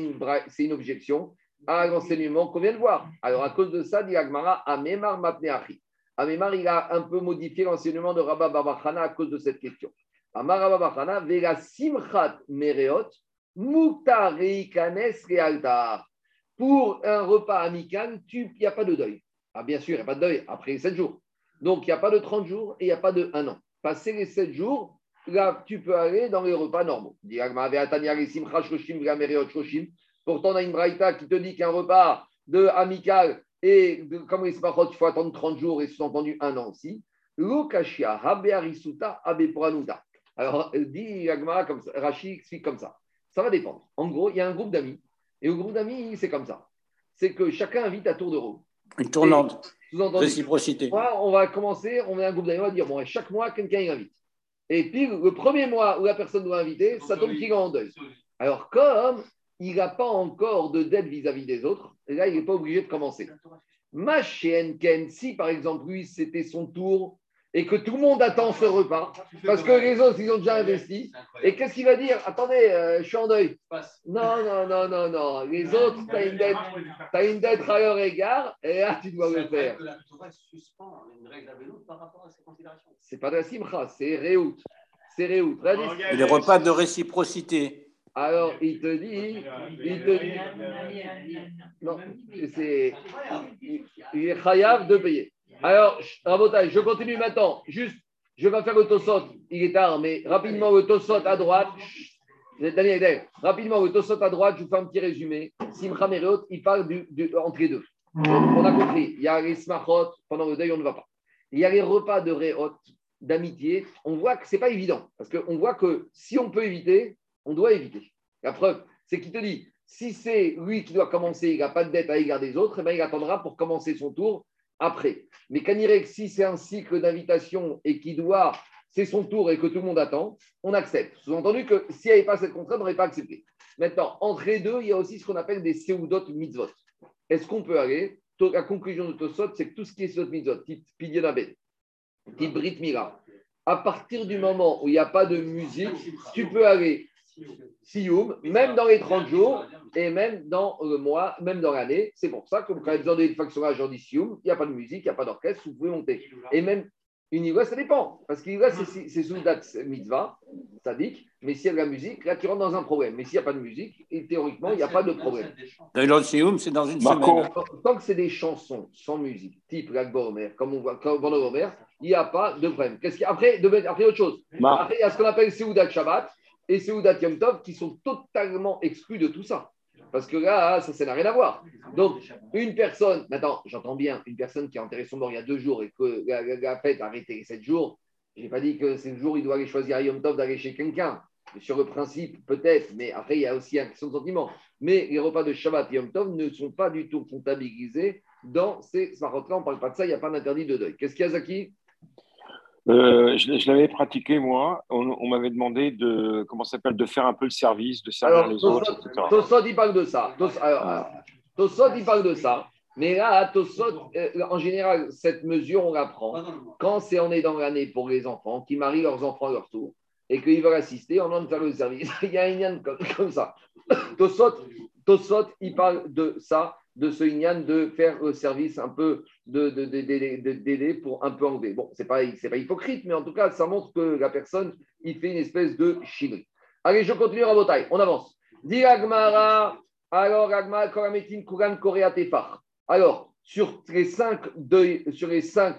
une objection à l'enseignement qu'on vient de voir. Alors à cause de ça, dit la Gmara, Amemar Mapneachi. Amemar, il a un peu modifié l'enseignement de Rabbi Abba bar Hana à cause de cette question. Pour un repas amical, il n'y a pas de deuil. Ah, bien sûr, il n'y a pas de deuil après les 7 jours. Donc, il n'y a pas de 30 jours et il n'y a pas de 1 an. Passé les 7 jours, là, tu peux aller dans les repas normaux. Pourtant, on a une braïta qui te dit qu'un repas de amical, et comme les smarot, il faut attendre 30 jours et sous-entendu 1 an aussi. Lokashia, habe arisuta, habe poranuta. Alors, dit Agmara comme ça, Rashi explique comme ça. Ça va dépendre. En gros, il y a un groupe d'amis. Et au groupe d'amis, c'est comme ça. C'est que chacun invite à tour de rôle. Une tournante. Réciprocité. Moi, on va commencer, on met un groupe d'amis, on va dire, bon, chaque mois, quelqu'un invite. Et puis, le premier mois où la personne doit inviter, ça tombe qu'il est en deuil. Alors, comme il n'a pas encore de dette vis-à-vis des autres, là, il n'est pas obligé de commencer. Machenken, si par exemple, lui, c'était son tour, et que tout le monde attend ce repas, parce que les autres, ils ont déjà investi. Et qu'est-ce qu'il va dire? Attendez, je suis en deuil. Non. Les autres, tu as une dette à leur égard, et là, tu dois le faire. La Torah suspend une règle à vélo par rapport à ces considérations. C'est pas de la simcha, c'est réout. Les repas de réciprocité. Alors, il te dit... Non, c'est... Il est chayav de payer. Alors, Rabotai, je continue maintenant. Juste, Je vais faire le Tosot, il est tard, mais rapidement le Tosot à droite. Rapidement le Tosot à droite, je vous fais un petit résumé. Simcha Merot, il parle entre les deux. On a compris, il y a les smachot, pendant le deuil, on ne va pas. Il y a les repas de réhot, d'amitié. On voit que ce n'est pas évident, parce qu'on voit que si on peut éviter, on doit éviter. La preuve, c'est qu'il te dit, si c'est lui qui doit commencer, il n'a pas de dette à l'égard des autres, et bien il attendra pour commencer son tour après. Mais Kanirek, si c'est un cycle d'invitation et qu'il doit, c'est son tour et que tout le monde attend, on accepte. Sous-entendu que s'il n'y avait pas cette contrainte, on n'aurait pas accepté. Maintenant, entre les deux, il y a aussi ce qu'on appelle des Seudot Mitzvot. Est-ce qu'on peut aller? La conclusion de Tosot, c'est que tout ce qui est Seudot Mitzvot, type Pidyon Haben, type Brit Mila, à partir du moment où il n'y a pas de musique, tu peux aller Siyum, même dans les 30 jours et même dans le mois, même dans l'année. C'est pour ça que quand vous avez besoin d'une faction à genre Siyum, il n'y a pas de musique, il n'y a pas d'orchestre, vous pouvez monter. Et même une Iwa, ça dépend. Parce qu'une Iwa, c'est Soudat Mitzvah, sadique, mais s'il y a de la musique, là tu rentres dans un problème. Mais s'il n'y a pas de musique, et théoriquement, il n'y a pas de problème. Dans Siyum, c'est dans une semaine. Tant que c'est des chansons sans musique, type l'Akbar Omer, comme on voit dans le Omer, il n'y a pas de problème. Après, autre chose. Après, il y a ce qu'on appelle Soudat Shabbat. Et Seoudat Yom Tov qui sont totalement exclus de tout ça. Parce que là, ça n'a rien à voir. Donc, une personne, maintenant, j'entends bien, une personne qui a enterré son mort il y a 2 jours et que la fête a arrêté 7 jours, je n'ai pas dit que c'est le jour où il doit aller choisir à Yom Tov d'aller chez quelqu'un. Sur le principe, peut-être, mais après, il y a aussi une question de sentiment. Mais les repas de Shabbat et Yom Tov ne sont pas du tout comptabilisés dans ces smarot-là. On ne parle pas de ça, il n'y a pas d'interdit de deuil. Qu'est-ce qu'il y a, Zaki ? Je l'avais pratiqué moi. On m'avait demandé de faire un peu le service, de servir alors, les autres. Tosot il parle de ça. Tosot il parle de ça. Mais là, Tosot, en général, cette mesure on la prend quand on est dans l'année pour les enfants qui marient leurs enfants à leur tour et qu'ils veulent assister, on demande de faire le service. Il y a un inyan comme ça. Tosot il parle de ça. De ce Inyan de faire le service un peu de délai pour un peu enlever. Bon, c'est pas hypocrite, mais en tout cas, ça montre que la personne, il fait une espèce de chimie. Allez, je continue à vos tailles. On avance. Dit Gmara, alors Gmara, Korametin, Kuran, Korea, Tefar. Alors, sur les 5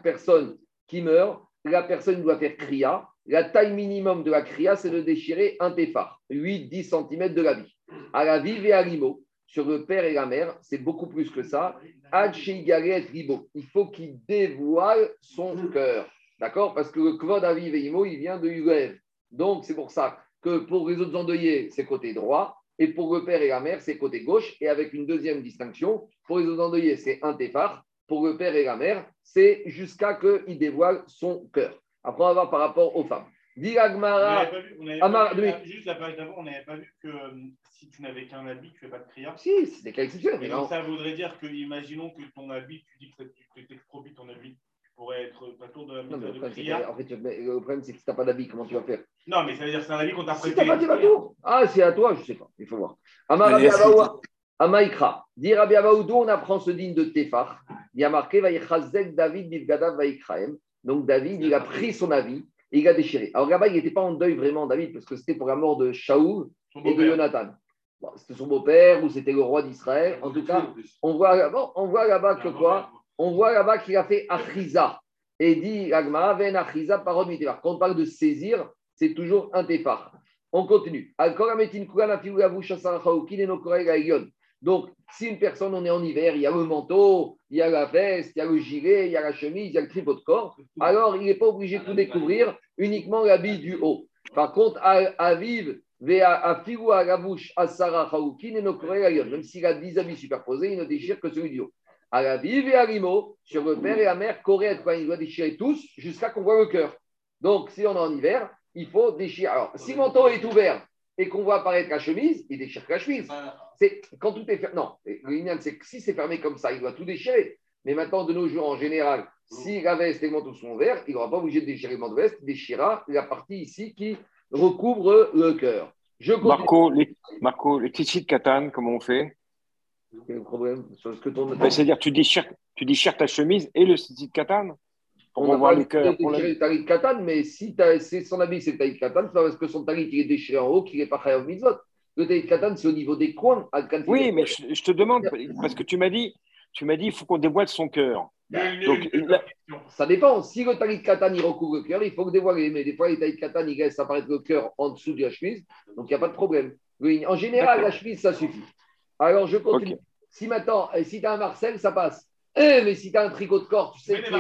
personnes qui meurent, la personne doit faire Kriya. La taille minimum de la Kriya, c'est de déchirer un Tefar, 8-10 cm de la vie. À la vive et à l'imo. Sur le père et la mère, c'est beaucoup plus que ça. Il faut qu'il dévoile son cœur. D'accord ? Parce que le Kvod HaMet, il vient de Yulev. Donc, c'est pour ça que pour les autres endeuillés, c'est côté droit. Et pour le père et la mère, c'est côté gauche. Et avec une deuxième distinction, pour les autres endeuillés, c'est un Tefar. Pour le père et la mère, c'est jusqu'à qu'il dévoile son cœur. Après, on va voir par rapport aux femmes. Juste la page d'avant, on n'avait pas vu que si tu n'avais qu'un habit, tu ne fais pas de prière. Si, c'est des cas exceptionnels. Donc ça voudrait dire que, imaginons que ton habit, tu dis que tu t'expropies ton habit, tu pourrais être pas tour de la méthode de prière. En fait, le problème, c'est que si tu n'as pas d'habit, comment tu vas faire ? Non, mais ça veut dire que c'est un habit qu'on t'a prêté. Si tu n'as pas d'habit, c'est à toi, je ne sais pas, il faut voir. Amaïkra, dit Rabbi Abba bar Rabbi Chia, on apprend ce digne de Tefar. Il y a marqué Vaïchazek David Bivgadav Vaïkraem. Donc David, il a pris son habit. Et il a déchiré. Alors là-bas, il n'était pas en deuil vraiment, David, parce que c'était pour la mort de Shaoul et de Jonathan. Bon, c'était son beau-père ou c'était le roi d'Israël. En tout cas, on voit là-bas que quoi ? On voit là-bas qu'il a fait Achriza. Et dit Agma, Ven Achriza, Parod Mitefar. Quand on parle de saisir, c'est toujours un Tefar. On continue. Donc, si une personne, on est en hiver, il y a le manteau, il y a la veste, il y a le gilet, il y a la chemise, il y a le tricot de corps, alors il n'est pas obligé de tout découvrir, uniquement l'habit du haut. Par contre, même s'il a 10 habits superposés, il ne déchire que celui du haut. À la vive et à l'imo, sur le père et la mère, il doit déchirer tous jusqu'à qu'on voit le cœur. Donc, si on est en hiver, il faut déchirer. Alors, si le manteau est ouvert, et qu'on voit apparaître la chemise, il déchire la chemise. C'est quand tout est fermé. Non, l'Inyan, c'est que si c'est fermé comme ça, il doit tout déchirer. Mais maintenant, de nos jours, en général, si la veste et le manteau sont ouverts, il n'aura pas obligé de déchirer le manteau de veste, il déchira la partie ici qui recouvre le cœur. Marco, les tzitzit katan, comment on fait ? Quel est le problème ? C'est-à-dire, tu déchires ta chemise et le tzitzit katan ? On va déchirer le talit katan, mais si son habit c'est le talit katan, c'est parce que son talit il est déchiré en haut qu'il n'est pas chayav mitzvot. Le talit katan c'est au niveau des coins. Oui, mais je te demande, parce que tu m'as dit il faut qu'on dévoile son cœur. Donc, ça dépend. Si le talit katan il recouvre le cœur, il faut le dévoiler. Mais des fois, les talit katan il laisse apparaître le cœur en dessous de la chemise, donc il n'y a pas de problème. En général, la chemise ça suffit. Alors je continue. Okay. Si maintenant, si tu as un Marcel, ça passe. Mais si tu as un tricot de corps, tu sais que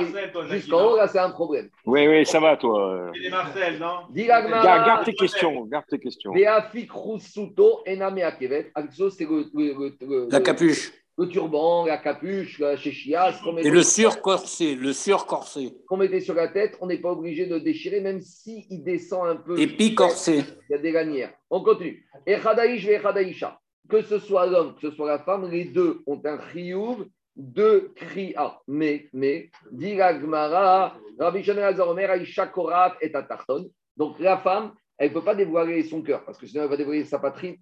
jusqu'en haut, là, c'est un problème. Oui, oui, ça va, toi. C'est des Marcel, non ? Garde tes questions, garde tes questions. La capuche. Le turban, la capuche, la chéchia. Et le surcorset, le surcorset. Qu'on mettait sur la tête, on n'est pas obligé de déchirer, même s'il descend un peu. Épicorset. Il y a des lanières. On continue. Echadaïch ve echadaïcha. Que ce soit l'homme, que ce soit la femme, les deux ont un chiyuv de kriya. Mais, dit la Gmara, Rabbi Shimon ben Gamliel, Aïcha Korat et Atarton. Donc la femme, elle ne peut pas dévoiler son cœur, parce que sinon elle va dévoiler sa poitrine,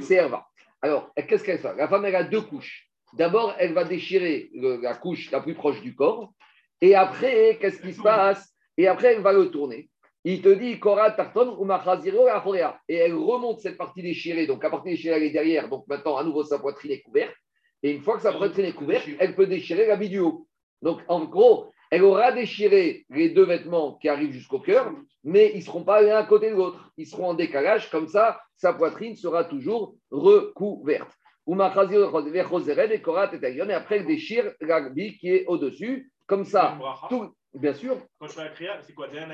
c'est Herva. Alors, qu'est-ce qu'elle fait ? La femme, elle a deux couches. D'abord, elle va déchirer la couche la plus proche du corps, et après, qu'est-ce qui se passe ? Et après, elle va le tourner. Il te dit, Korat Tarton, Umachaziro et Aforea. Et elle remonte cette partie déchirée. Donc, la partie déchirée, elle est derrière. Donc, maintenant, à nouveau, sa poitrine est couverte. Et une fois que sa poitrine est couverte, elle peut déchirer l'habit du haut. Donc, en gros, elle aura déchiré les deux vêtements qui arrivent jusqu'au cœur, mais ils ne seront pas l'un à côté de l'autre. Ils seront en décalage. Comme ça, sa poitrine sera toujours recouverte. Umachaziro et Aforea, et Korat Tarton. Et après, elle déchire l'habit qui est au-dessus. Comme ça, tout. Bien sûr. Quand je fais la kriya, c'est quoi Dayan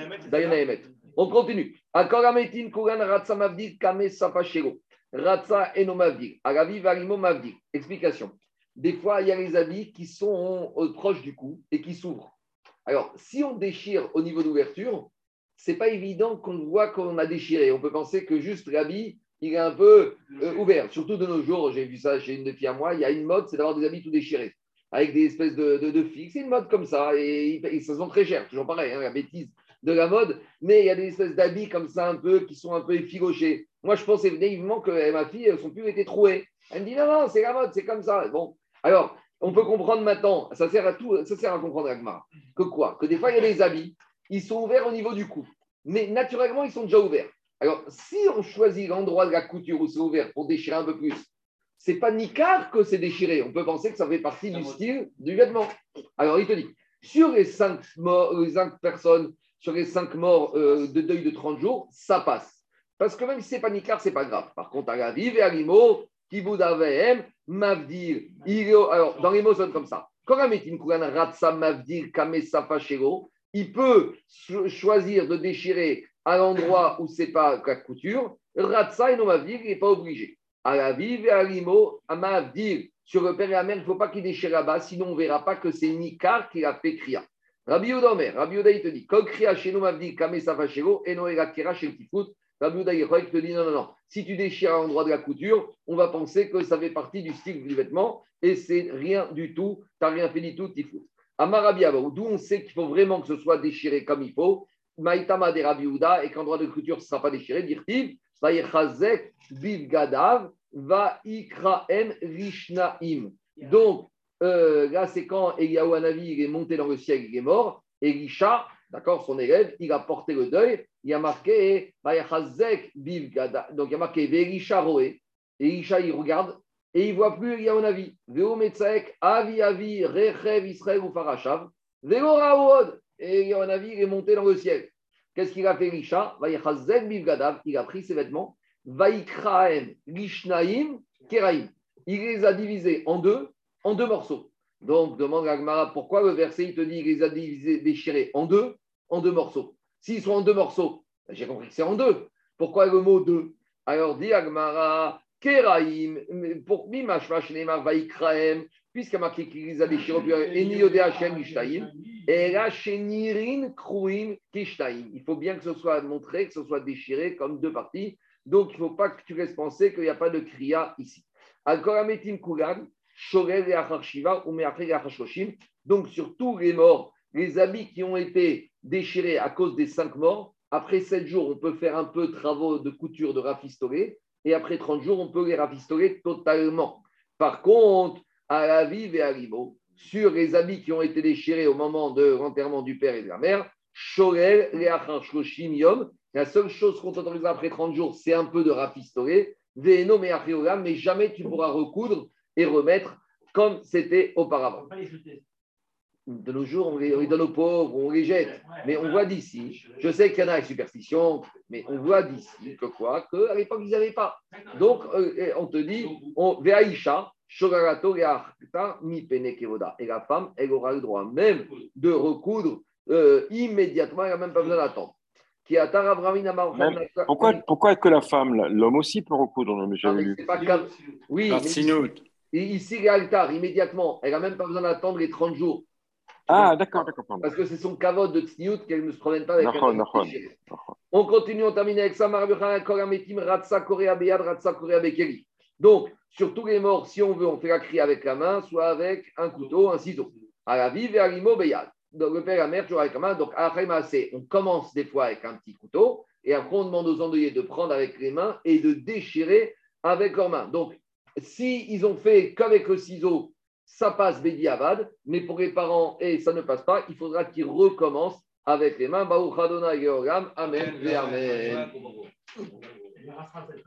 Haemet, on continue. Akorametin Kuran Ratsa Mavdil Kame Sapachero. Ratsa Eno Mavdil. Arabi Varimo Mavdil. Explication. Des fois, il y a les habits qui sont proches du cou et qui s'ouvrent. Alors, si on déchire au niveau d'ouverture, c'est pas évident qu'on voit qu'on a déchiré. On peut penser que juste l'habit, il est un peu ouvert. Surtout de nos jours, j'ai vu ça chez une de filles à moi, il y a une mode, c'est d'avoir des habits tout déchirés, avec des espèces de fixes, c'est une mode comme ça, et ça sont très chers, toujours pareil, hein, la bêtise de la mode, mais il y a des espèces d'habits comme ça, un peu, qui sont un peu effilochés. Moi, je pensais naïvement que ma fille, son pull était troué. Elle me dit, non, c'est la mode, c'est comme ça. Bon, alors, on peut comprendre maintenant, ça sert à tout, ça sert à comprendre la Gmara, que quoi ? Que des fois, il y a des habits, ils sont ouverts au niveau du cou, mais naturellement, ils sont déjà ouverts. Alors, si on choisit l'endroit de la couture où c'est ouvert pour déchirer un peu plus, c'est pas nicard que c'est déchiré. On peut penser que ça fait partie du style du vêtement. Alors, il te dit, sur les 5 personnes, sur les 5 morts de deuil de 30 jours, ça passe. Parce que même si c'est pas nicard, c'est pas grave. Par contre, Agaviv et Alimo, Kiboudavehem, Mavdir, Ilo. Alors, dans les mots, ça sonne comme ça. Korametin Kuran Ratsa Mavdir Kamesa Fachero, il peut choisir de déchirer à l'endroit où c'est pas la couture. Ratsa et non Mavdir, il n'est pas obligé. À la vive et à l'imo, à Mavdir, sur le père et la mère, il ne faut pas qu'il déchire là-bas, sinon on ne verra pas que c'est Nikar qui a fait Kriya. Rabbi Yehuda Omer, Rabbi Yehuda il te dit, Kol Kriya chez nous Mavdir, Kame Safachero, Eno et la Kira chez le Tifout. Rabbi Yehuda il te dit, non, si tu déchires à l'endroit de la couture, on va penser que ça fait partie du style du vêtement, et c'est rien du tout, tu n'as rien fait du tout, Tifout. Amar Rabbi Abba, d'où on sait qu'il faut vraiment que ce soit déchiré comme il faut, Maïtama de Rabbi Yehuda, et qu'endroit de couture ne sera pas déchiré, dirtiv. Donc, là, c'est quand Eliahou Hanavi est monté dans le ciel, il est mort. Elisha, d'accord, son élève, il a porté le deuil. Il y a marqué Elisha Roé. Elisha, il regarde et il ne voit plus Eliahou Hanavi. Et Eliahou Hanavi est monté dans le ciel. Qu'est-ce qu'il a fait, Elisha ? Il a pris ses vêtements. Il les a divisés en deux morceaux. Donc, demande à Gmara pourquoi le verset, il te dit qu'il les a divisés, déchirés en deux morceaux. S'ils sont en deux morceaux, j'ai compris que c'est en deux. Pourquoi le mot deux ? Alors, dit à Gmara, Keraim, pour Mimashmashnema, Vaikraem, puisqu'il y a marqué qu'il les a déchirés, il faut bien que ce soit montré, que ce soit déchiré comme deux parties. Donc, il ne faut pas que tu laisses penser qu'il n'y a pas de kriya ici. Donc, sur tous les morts, les habits qui ont été déchirés à cause des 5 morts, après 7 jours, on peut faire un peu de travaux de couture, de rafistoler, et après 30 jours, on peut les rafistoler totalement. Par contre, à la vive et à l'imo, sur les habits qui ont été déchirés au moment de l'enterrement du père et de la mère, Shorel, Leachar Shoshim Yom, la seule chose qu'on t'autorise après 30 jours, c'est un peu de rafistoler, Veno Meacheolam, mais jamais tu pourras recoudre et remettre comme c'était auparavant. de nos jours, on les donne aux pauvres, on les jette. Mais on voit d'ici, je sais qu'il y en a des superstitions, mais on voit d'ici que quoi, qu'à l'époque, ils n'avaient pas. Donc, on te dit, Ve'aïcha, Shogarato, Re'achta, Mi Pene Kevoda. Et la femme, elle aura le droit même de recoudre immédiatement, elle n'a même pas besoin d'attendre. Pourquoi que la femme, l'homme aussi peut recoudre, non, mais c'est pas comme... Oui, par Tsniout. Et ici, l'altar, immédiatement, elle n'a même pas besoin d'attendre les 30 jours. Ah, d'accord. Parce que c'est son kavod de Tsniout qu'elle ne se promène pas avec un. On continue, on termine avec ça. Donc, sur tous les morts, si on veut, on fait la crie avec la main, soit avec un couteau, un ciseau. À la vive et à l'imo beyad. Donc, le père et la mère, toujours avec la main. Donc, on commence des fois avec un petit couteau et après, on demande aux endeuillés de prendre avec les mains et de déchirer avec leurs mains. Donc, s'ils ont fait qu'avec le ciseau, ça passe Bédiavad, mais pour les parents, et ça ne passe pas, il faudra qu'ils recommencent avec les mains. Baruch Adonai Georam, Amen, Amen.